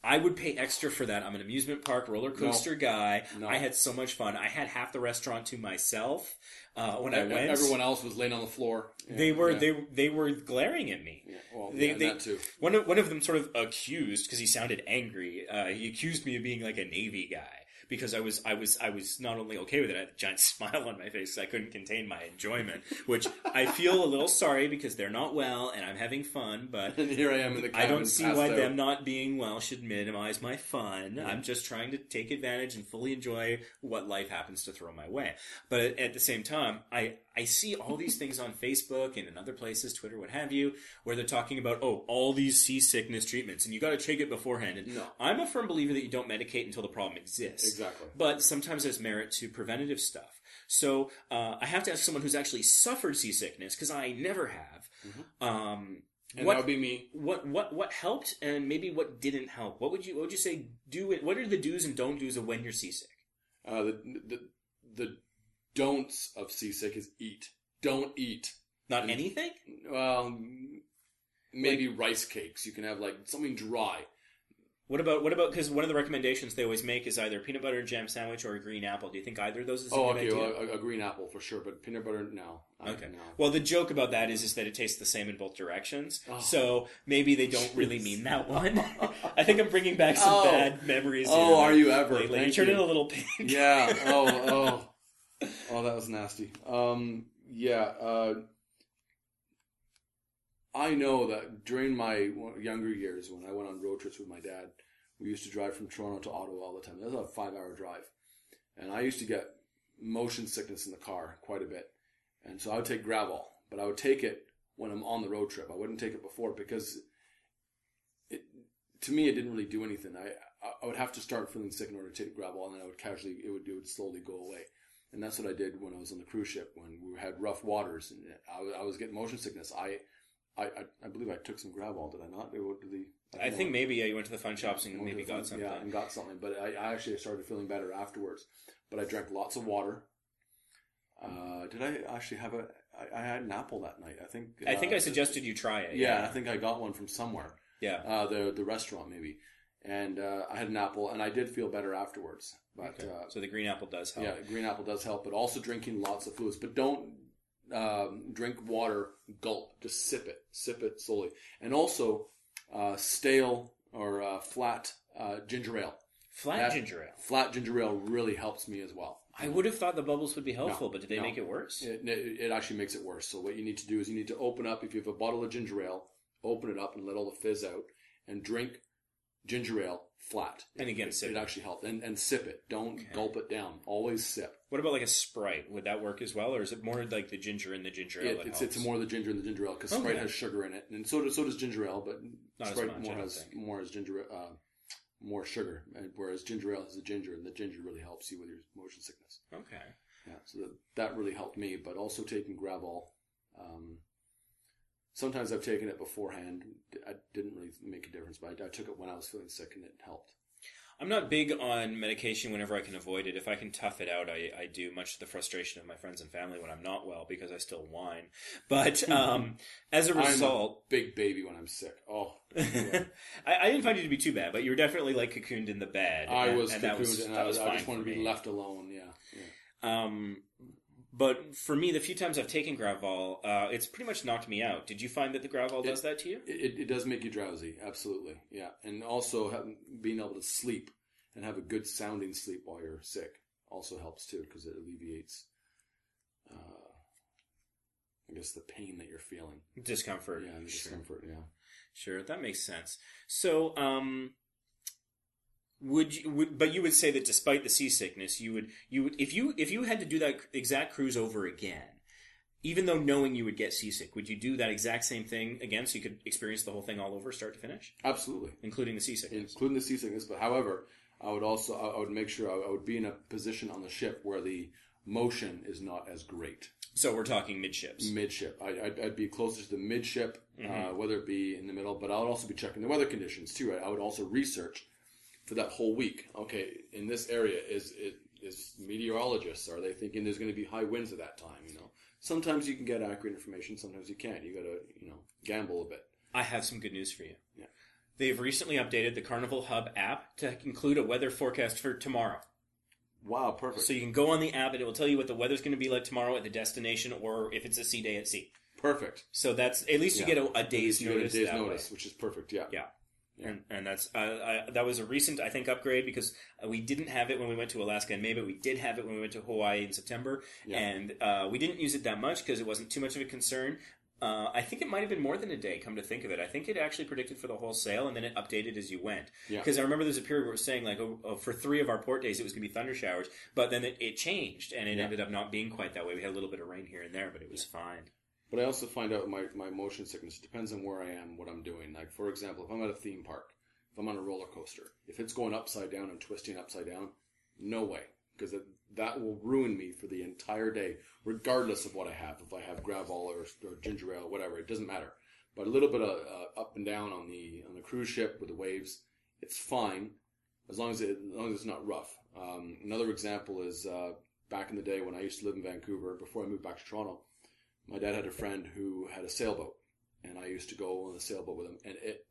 I would pay extra for that. I'm an amusement park roller coaster no, guy. No. I had so much fun. I had half the restaurant to myself uh, when and, I went. Everyone else was laying on the floor. Yeah, they were yeah. they they were glaring at me. Yeah, well, they, yeah, they, that too. One of one of them sort of accused because he sounded angry. Uh, he accused me of being like a Navy guy. Because I was, I was, I was not only okay with it, I had a giant smile on my face because I couldn't contain my enjoyment, which I feel a little sorry because they're not well and I'm having fun, but and here I am in the cabin. I don't see why out. them not being well should minimize my fun. Yeah. I'm just trying to take advantage and fully enjoy what life happens to throw my way. But at the same time, I, I see all these things on Facebook and in other places, Twitter, what have you, where they're talking about, oh, all these seasickness treatments and you got to take it beforehand. And no. I'm a firm believer that you don't medicate until the problem exists. Exactly. Exactly. But sometimes there's merit to preventative stuff. So uh, I have to ask someone who's actually suffered seasickness, because I never have. Mm-hmm. Um, and what, that would be me. What what what helped, and maybe what didn't help? What would you what would you say? Do it. What are the do's and don't do's of when you're seasick? Uh, the, the the don'ts of seasick is eat. Don't eat. Not and, anything. Well, maybe like, rice cakes. You can have like something dry. What about, what about, because one of the recommendations they always make is either peanut butter and jam sandwich or a green apple. Do you think either of those is a oh, good okay, idea? Oh, okay, a green apple for sure, but peanut butter, no. Okay. No. Well, the joke about that is, is that it tastes the same in both directions, oh. so maybe they don't really mean that one. I think I'm bringing back some oh. bad memories. Oh, here. are you ever? Lately. Thank you turned it a little pink. Yeah, oh, oh. Oh, that was nasty. Um, yeah, uh, I know that during my younger years, when I went on road trips with my dad, we used to drive from Toronto to Ottawa all the time. That was a five-hour drive. And I used to get motion sickness in the car quite a bit. And so I would take Gravol, but I would take it when I'm on the road trip. I wouldn't take it before because, it, to me, it didn't really do anything. I I would have to start feeling sick in order to take Gravol, and then I would casually, it would, it would slowly go away. And that's what I did when I was on the cruise ship, when we had rough waters. And I, I was getting motion sickness. I... I, I, I believe I took some Grab-All, did I not? Or what did the, I, I think know. maybe, yeah, you went to the fun shops and maybe got fun, something. Yeah, and got something. But I, I actually started feeling better afterwards. But I drank lots of water. Uh, did I actually have a... I, I had an apple that night, I think. I uh, think I suggested you try it. Yeah, yeah, I think I got one from somewhere. Yeah. Uh, the the restaurant, maybe. And uh, I had an apple, and I did feel better afterwards. But okay. uh, So the green apple does help. Yeah, green apple does help, but also drinking lots of fluids. But don't um, drink water, gulp. Just sip it. Sip it slowly. And also, uh, stale or uh, flat uh, ginger ale. Flat that, ginger ale. Flat ginger ale really helps me as well. I would have thought the bubbles would be helpful, no, but did they no. make it worse? It, it actually makes it worse. So what you need to do is you need to open up, if you have a bottle of ginger ale, open it up and let all the fizz out, and drink ginger ale flat. And again, it, sip it. It actually helps. And, and sip it. Don't okay. gulp it down. Always sip. What about like a Sprite? Would that work as well, or is it more like the ginger in the ginger ale? It, it's, it's more the ginger in the ginger ale, because okay. Sprite has sugar in it, and so does, so does ginger ale, but Not Sprite as much, more has think. more as ginger uh more sugar, whereas ginger ale has the ginger, and the ginger really helps you with your motion sickness. Okay. Yeah, so that, that really helped me, but also taking Grab-All. Um, sometimes I've taken it beforehand. I didn't really make a difference, but I, I took it when I was feeling sick, and it helped. I'm not big on medication whenever I can avoid it. If I can tough it out, I, I do, much to the frustration of my friends and family when I'm not well, because I still whine. But um, as a result... I'm a big baby when I'm sick. Oh. Yeah. I, I didn't find you to be too bad, but you were definitely like cocooned in the bed. I and, was and cocooned that was, and that I, was I just wanted to be me. left alone, yeah. yeah. Um, but for me, the few times I've taken Gravol, uh, it's pretty much knocked me out. Did you find that the Gravol does that to you? It, it does make you drowsy, absolutely, yeah. And also having, being able to sleep and have a good sounding sleep while you're sick also helps too, because it alleviates, uh, I guess, the pain that you're feeling. Discomfort. Yeah, sure. discomfort, yeah. Sure, that makes sense. So, um... Would you, would, but you would say that despite the seasickness, you would, you would, if you, if you had to do that exact cruise over again, even though knowing you would get seasick, would you do that exact same thing again so you could experience the whole thing all over, start to finish? Absolutely. Including the seasickness. Including the seasickness, but however, I would also, I would make sure I would be in a position on the ship where the motion is not as great. So we're talking midships. Midship. I, I'd, I'd be closer to the midship, mm-hmm. uh, whether it be in the middle, but I would also be checking the weather conditions too. I would also research for that whole week. Okay, in this area, is it is meteorologists, are they thinking there's going to be high winds at that time? You know, sometimes you can get accurate information, sometimes you can't. You got to, you know, gamble a bit. I have some good news for you. Yeah, they've recently updated the Carnival Hub app to include a weather forecast for tomorrow. Wow, perfect. So you can go on the app and it will tell you what the weather's going to be like tomorrow at the destination, or if it's a sea day at sea. Perfect. So that's at least you yeah. get a, a day's notice. You get a day's notice, way. which is perfect. Yeah. Yeah. And, and that's, uh, I, that was a recent, I think, upgrade, because we didn't have it when we went to Alaska in May, but we did have it when we went to Hawaii in September. Yeah. And, uh, we didn't use it that much because it wasn't too much of a concern. Uh, I think it might have been more than a day, come to think of it. I think it actually predicted for the whole sail, and then it updated as you went. Because yeah. I remember there's a period where it was saying, like, oh, oh, for three of our port days, it was going to be thunder showers, but then it, it changed, and it yeah. ended up not being quite that way. We had a little bit of rain here and there, but it was yeah. fine. But I also find out my, my motion sickness. It depends on where I am, what I'm doing. Like, for example, if I'm at a theme park, if I'm on a roller coaster, if it's going upside down and twisting upside down, no way. Because that, that will ruin me for the entire day, regardless of what I have. If I have Gravol or, or ginger ale, whatever, it doesn't matter. But a little bit of uh, up and down on the on the cruise ship with the waves, it's fine, as long as, it, as long as it's not rough. Um, another example is uh, back in the day when I used to live in Vancouver, before I moved back to Toronto, my dad had a friend who had a sailboat, and I used to go on the sailboat with him. And it,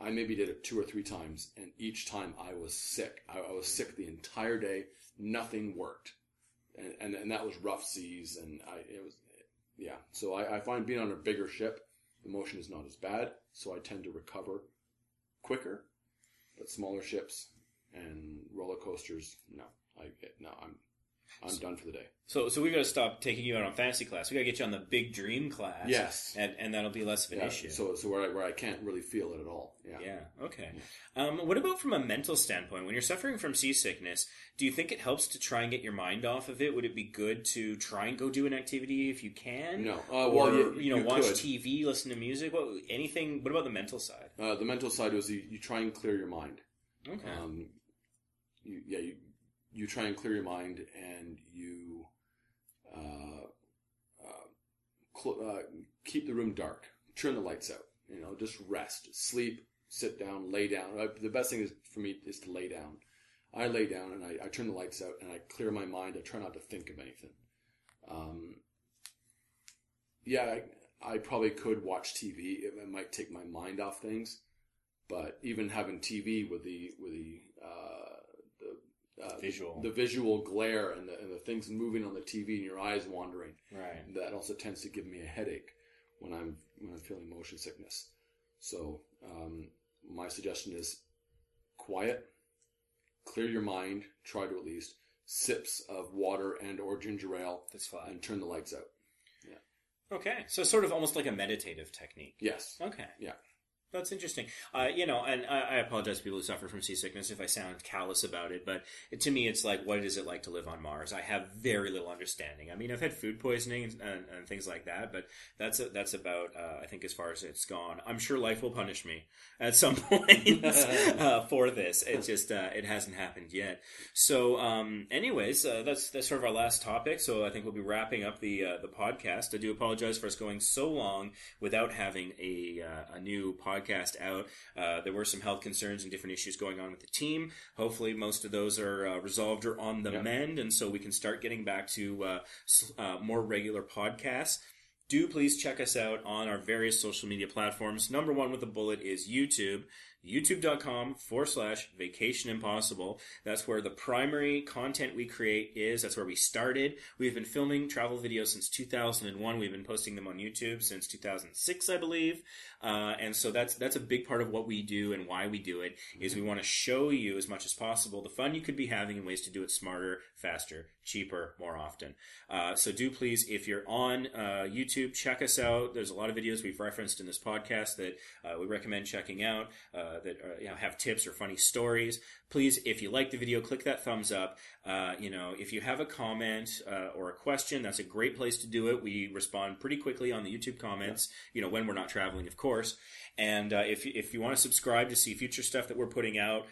I maybe did it two or three times, and each time I was sick. I, I was sick the entire day. Nothing worked, and and, and that was rough seas. And I, it was, yeah. So I, I find being on a bigger ship, the motion is not as bad, so I tend to recover quicker. But smaller ships and roller coasters, no, I no, I'm. I'm done for the day. So so we've got to stop taking you out on fantasy class. We've got to get you on the big dream class. Yes. And, and that'll be less of an yeah, issue. So so where I, where I can't really feel it at all. Yeah. Yeah. Okay. Yeah. Um, what about from a mental standpoint? When you're suffering from seasickness, do you think it helps to try and get your mind off of it? Would it be good to try and go do an activity if you can? No. Uh, well, or, you, you know, you watch could. T V, listen to music, what, anything. What about the mental side? Uh, the mental side was you, you try and clear your mind. Okay. Um, you, yeah, you... You try and clear your mind, and you uh, uh, cl- uh, keep the room dark. turn the lights out. You know, just rest, sleep, sit down, lay down. I, the best thing is for me is to lay down. I lay down and I, I turn the lights out and I clear my mind. I try not to think of anything. Um, yeah, I, I probably could watch T V. It, it might take my mind off things, but even having T V with the with the uh, the uh, visual the, the visual glare and the and the things moving on the T V and your eyes wandering, right? That also tends to give me a headache when I'm when I'm feeling motion sickness. So um, my suggestion is quiet, clear your mind. Try to at least sips of water and or ginger ale. That's fine. And turn the lights out. Yeah. Okay, so sort of almost like a meditative technique. Yes. Okay. Yeah. That's interesting. Uh, you know, and I, I apologize to people who suffer from seasickness if I sound callous about it, but it, to me it's like, what is it like to live on Mars? I have very little understanding. I mean, I've had food poisoning and, and, and things like that, but that's a, that's about, uh, I think, as far as it's gone. I'm sure life will punish me at some point uh, for this. It just, uh, it hasn't happened yet. So, um, anyways, uh, that's that's sort of our last topic, so I think we'll be wrapping up the uh, the podcast. I do apologize for us going so long without having a, uh, a new podcast. Podcast out. Uh, there were some health concerns and different issues going on with the team. Hopefully, most of those are uh, resolved or on the yep. mend, and so we can start getting back to uh, uh, more regular podcasts. Do please check us out on our various social media platforms. Number one with a bullet is YouTube. YouTube.com forward slash Vacation Impossible. That's where the primary content we create is. That's where we started. We've been filming travel videos since two thousand one. We've been posting them on YouTube since two thousand six, I believe. Uh, and so that's that's a big part of what we do and why we do it, is we want to show you as much as possible the fun you could be having and ways to do it smarter, faster, cheaper, more often. Uh, so do please, if you're on uh, YouTube, check us out. There's a lot of videos we've referenced in this podcast that uh, we recommend checking out. Uh, that are, you know, have tips or funny stories. Please, if you like the video, click that thumbs up. Uh, you know, if you have a comment uh, or a question, that's a great place to do it. We respond pretty quickly on the YouTube comments, you know, when we're not traveling, of course. And uh, if if you want to subscribe to see future stuff that we're putting out,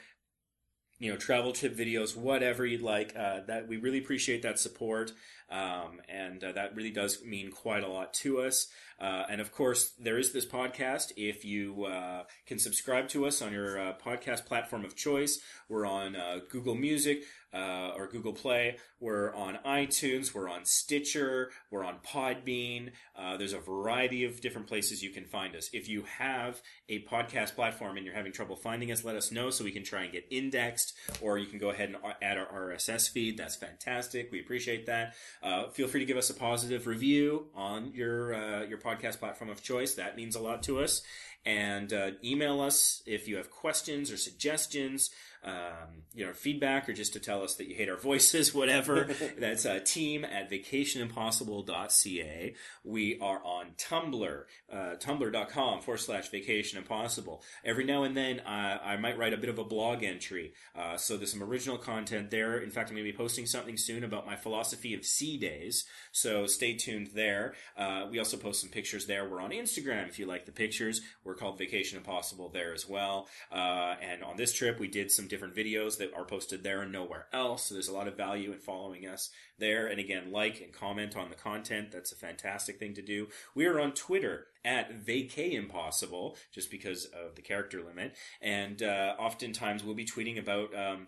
you know, travel tip videos, whatever you'd like, uh, that we really appreciate that support. Um, and uh, that really does mean quite a lot to us. Uh, and of course, there is this podcast. If you uh, can subscribe to us on your uh, podcast platform of choice, we're on uh, Google Music uh, or Google Play. We're on iTunes. We're on Stitcher. We're on Podbean. Uh, there's a variety of different places you can find us. If you have a podcast platform and you're having trouble finding us, let us know so we can try and get indexed. Or you can go ahead and add our R S S feed. That's fantastic. We appreciate that. Uh, feel free to give us a positive review on your uh, your podcast. podcast platform of choice. That means a lot to us. And uh, email us if you have questions or suggestions, um, you know, feedback, or just to tell us that you hate our voices, whatever. That's uh, team at vacation impossible dot c a. We are on Tumblr, uh, tumblr.com forward slash vacationimpossible. Every now and then, uh, I might write a bit of a blog entry. Uh, so there's some original content there. In fact, I'm going to be posting something soon about my philosophy of sea days. So stay tuned there. Uh, we also post some pictures there. We're on Instagram if you like the pictures. We're We're called Vacation Impossible there as well. Uh, and on this trip, we did some different videos that are posted there and nowhere else. So there's a lot of value in following us there. And again, like and comment on the content. That's a fantastic thing to do. We are on Twitter at Vacay Impossible, just because of the character limit. And uh, oftentimes we'll be tweeting about um,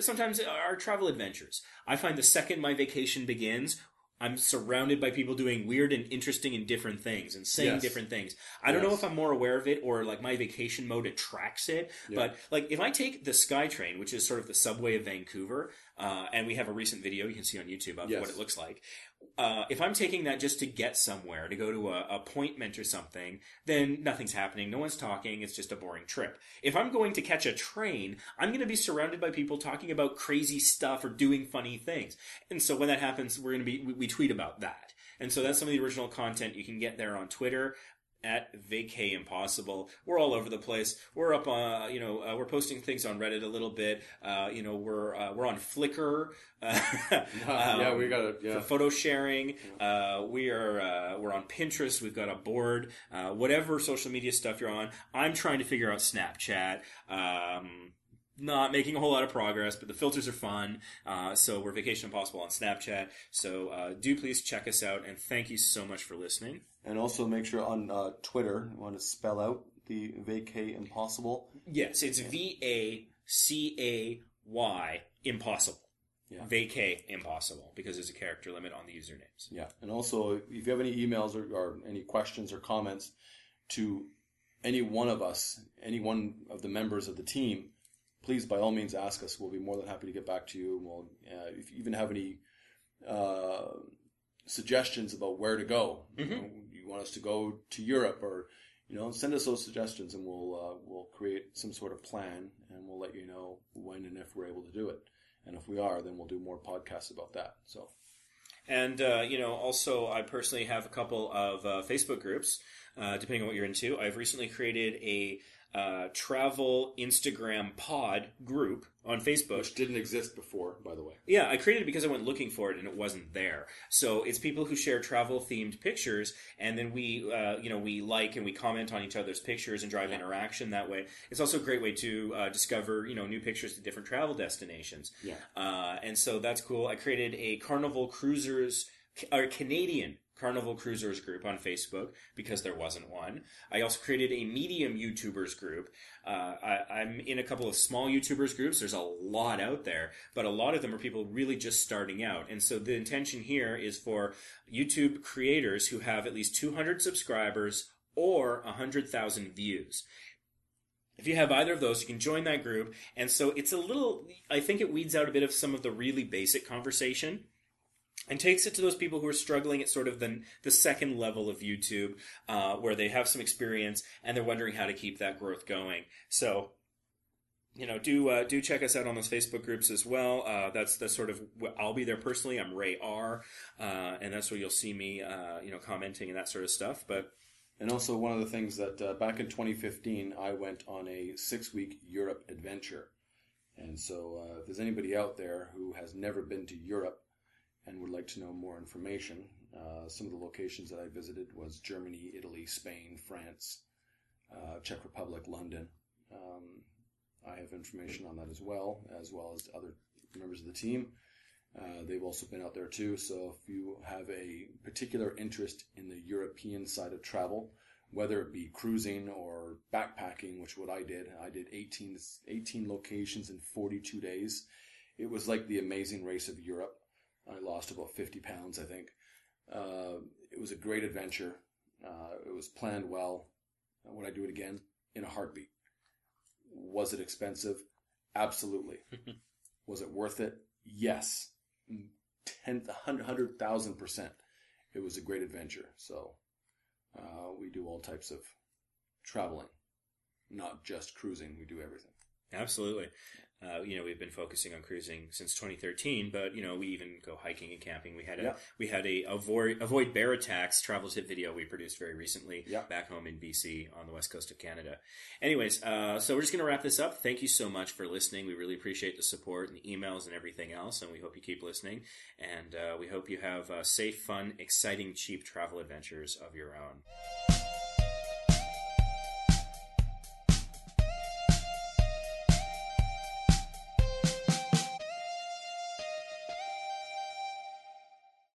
sometimes our travel adventures. I find the second my vacation begins, I'm surrounded by people doing weird and interesting and different things and saying yes. different things. I don't yes. know if I'm more aware of it or like my vacation mode attracts it, yeah. but like if I take the SkyTrain, which is sort of the subway of Vancouver, uh, and we have a recent video you can see on YouTube of yes. what it looks like. Uh, if I'm taking that just to get somewhere, to go to a appointment or something, then nothing's happening. No one's talking. It's just a boring trip. If I'm going to catch a train, I'm going to be surrounded by people talking about crazy stuff or doing funny things. And so when that happens, we're going to be, we, we tweet about that. And so that's some of the original content you can get there on Twitter. At Vacay Impossible. We're all over the place. We're up on, uh, you know, uh, we're posting things on Reddit a little bit. Uh, you know, we're, uh, we're on Flickr. Uh, um, yeah, we got it. Yeah. For photo sharing. Uh, we are, uh, we're on Pinterest. We've got a board. Uh, whatever social media stuff you're on. I'm trying to figure out Snapchat. Um, Not making a whole lot of progress, but the filters are fun. Uh, so we're Vacation Impossible on Snapchat. So uh, do please check us out, and thank you so much for listening. And also make sure on uh, Twitter, you want to spell out the Vacay Impossible. Yes, it's V A C A Y Impossible. Yeah. Vacay Impossible, because there's a character limit on the usernames. Yeah, and also, if you have any emails or, or any questions or comments to any one of us, any one of the members of the team, please, by all means, ask us. We'll be more than happy to get back to you. We'll, uh, if you even have any uh, suggestions about where to go, mm-hmm. you know, you want us to go to Europe, or you know, send us those suggestions, and we'll uh, we'll create some sort of plan, and we'll let you know when and if we're able to do it. And if we are, then we'll do more podcasts about that. So, and uh, you know, also, I personally have a couple of uh, Facebook groups, uh, depending on what you're into. I've recently created a uh, travel Instagram pod group on Facebook, which didn't exist before, by the way. Yeah, I created it because I went looking for it and it wasn't there. So it's people who share travel themed pictures, and then we, uh, you know, we like and we comment on each other's pictures and drive yeah. interaction that way. It's also a great way to uh, discover, you know, new pictures to different travel destinations. Yeah, uh, and so that's cool. I created a Carnival Cruisers, or Canadian Carnival Cruisers group on Facebook because there wasn't one. I also created a Medium YouTubers group. Uh, I, I'm in a couple of small YouTubers groups. There's a lot out there, but a lot of them are people really just starting out. And so the intention here is for YouTube creators who have at least two hundred subscribers or one hundred thousand views. If you have either of those, you can join that group. And so it's a little, I think it weeds out a bit of some of the really basic conversation, and takes it to those people who are struggling at sort of the, the second level of YouTube, uh, where they have some experience and they're wondering how to keep that growth going. So, you know, do uh, do check us out on those Facebook groups as well. Uh, that's that's sort of, I'll be there personally. I'm Ray R, uh, and that's where you'll see me, uh, you know, commenting and that sort of stuff. But and also one of the things that uh, back in twenty fifteen, I went on a six-week Europe adventure. And so uh, if there's anybody out there who has never been to Europe and would like to know more information, uh, some of the locations that I visited was Germany, Italy, Spain, France, uh, Czech Republic, London. Um, I have information on that as well, as well as other members of the team. Uh, they've also been out there too, so if you have a particular interest in the European side of travel, whether it be cruising or backpacking, which is what I did, I did eighteen locations in forty-two days. It was like the Amazing Race of Europe. I lost about fifty pounds, I think. Uh, it was a great adventure. Uh, it was planned well. Would I do it again? In a heartbeat. Was it expensive? Absolutely. Was it worth it? Yes. ten, one hundred thousand percent. It was a great adventure. So uh, we do all types of traveling, not just cruising. We do everything. Absolutely. Uh, you know, we've been focusing on cruising since twenty thirteen, but, you know, we even go hiking and camping. We had a, yeah. we had a avoid, avoid bear attacks travel tip video we produced very recently yeah. back home in B C on the west coast of Canada. Anyways, uh, so we're just going to wrap this up. Thank you so much for listening. We really appreciate the support and the emails and everything else, and we hope you keep listening. And uh, we hope you have uh, safe, fun, exciting, cheap travel adventures of your own.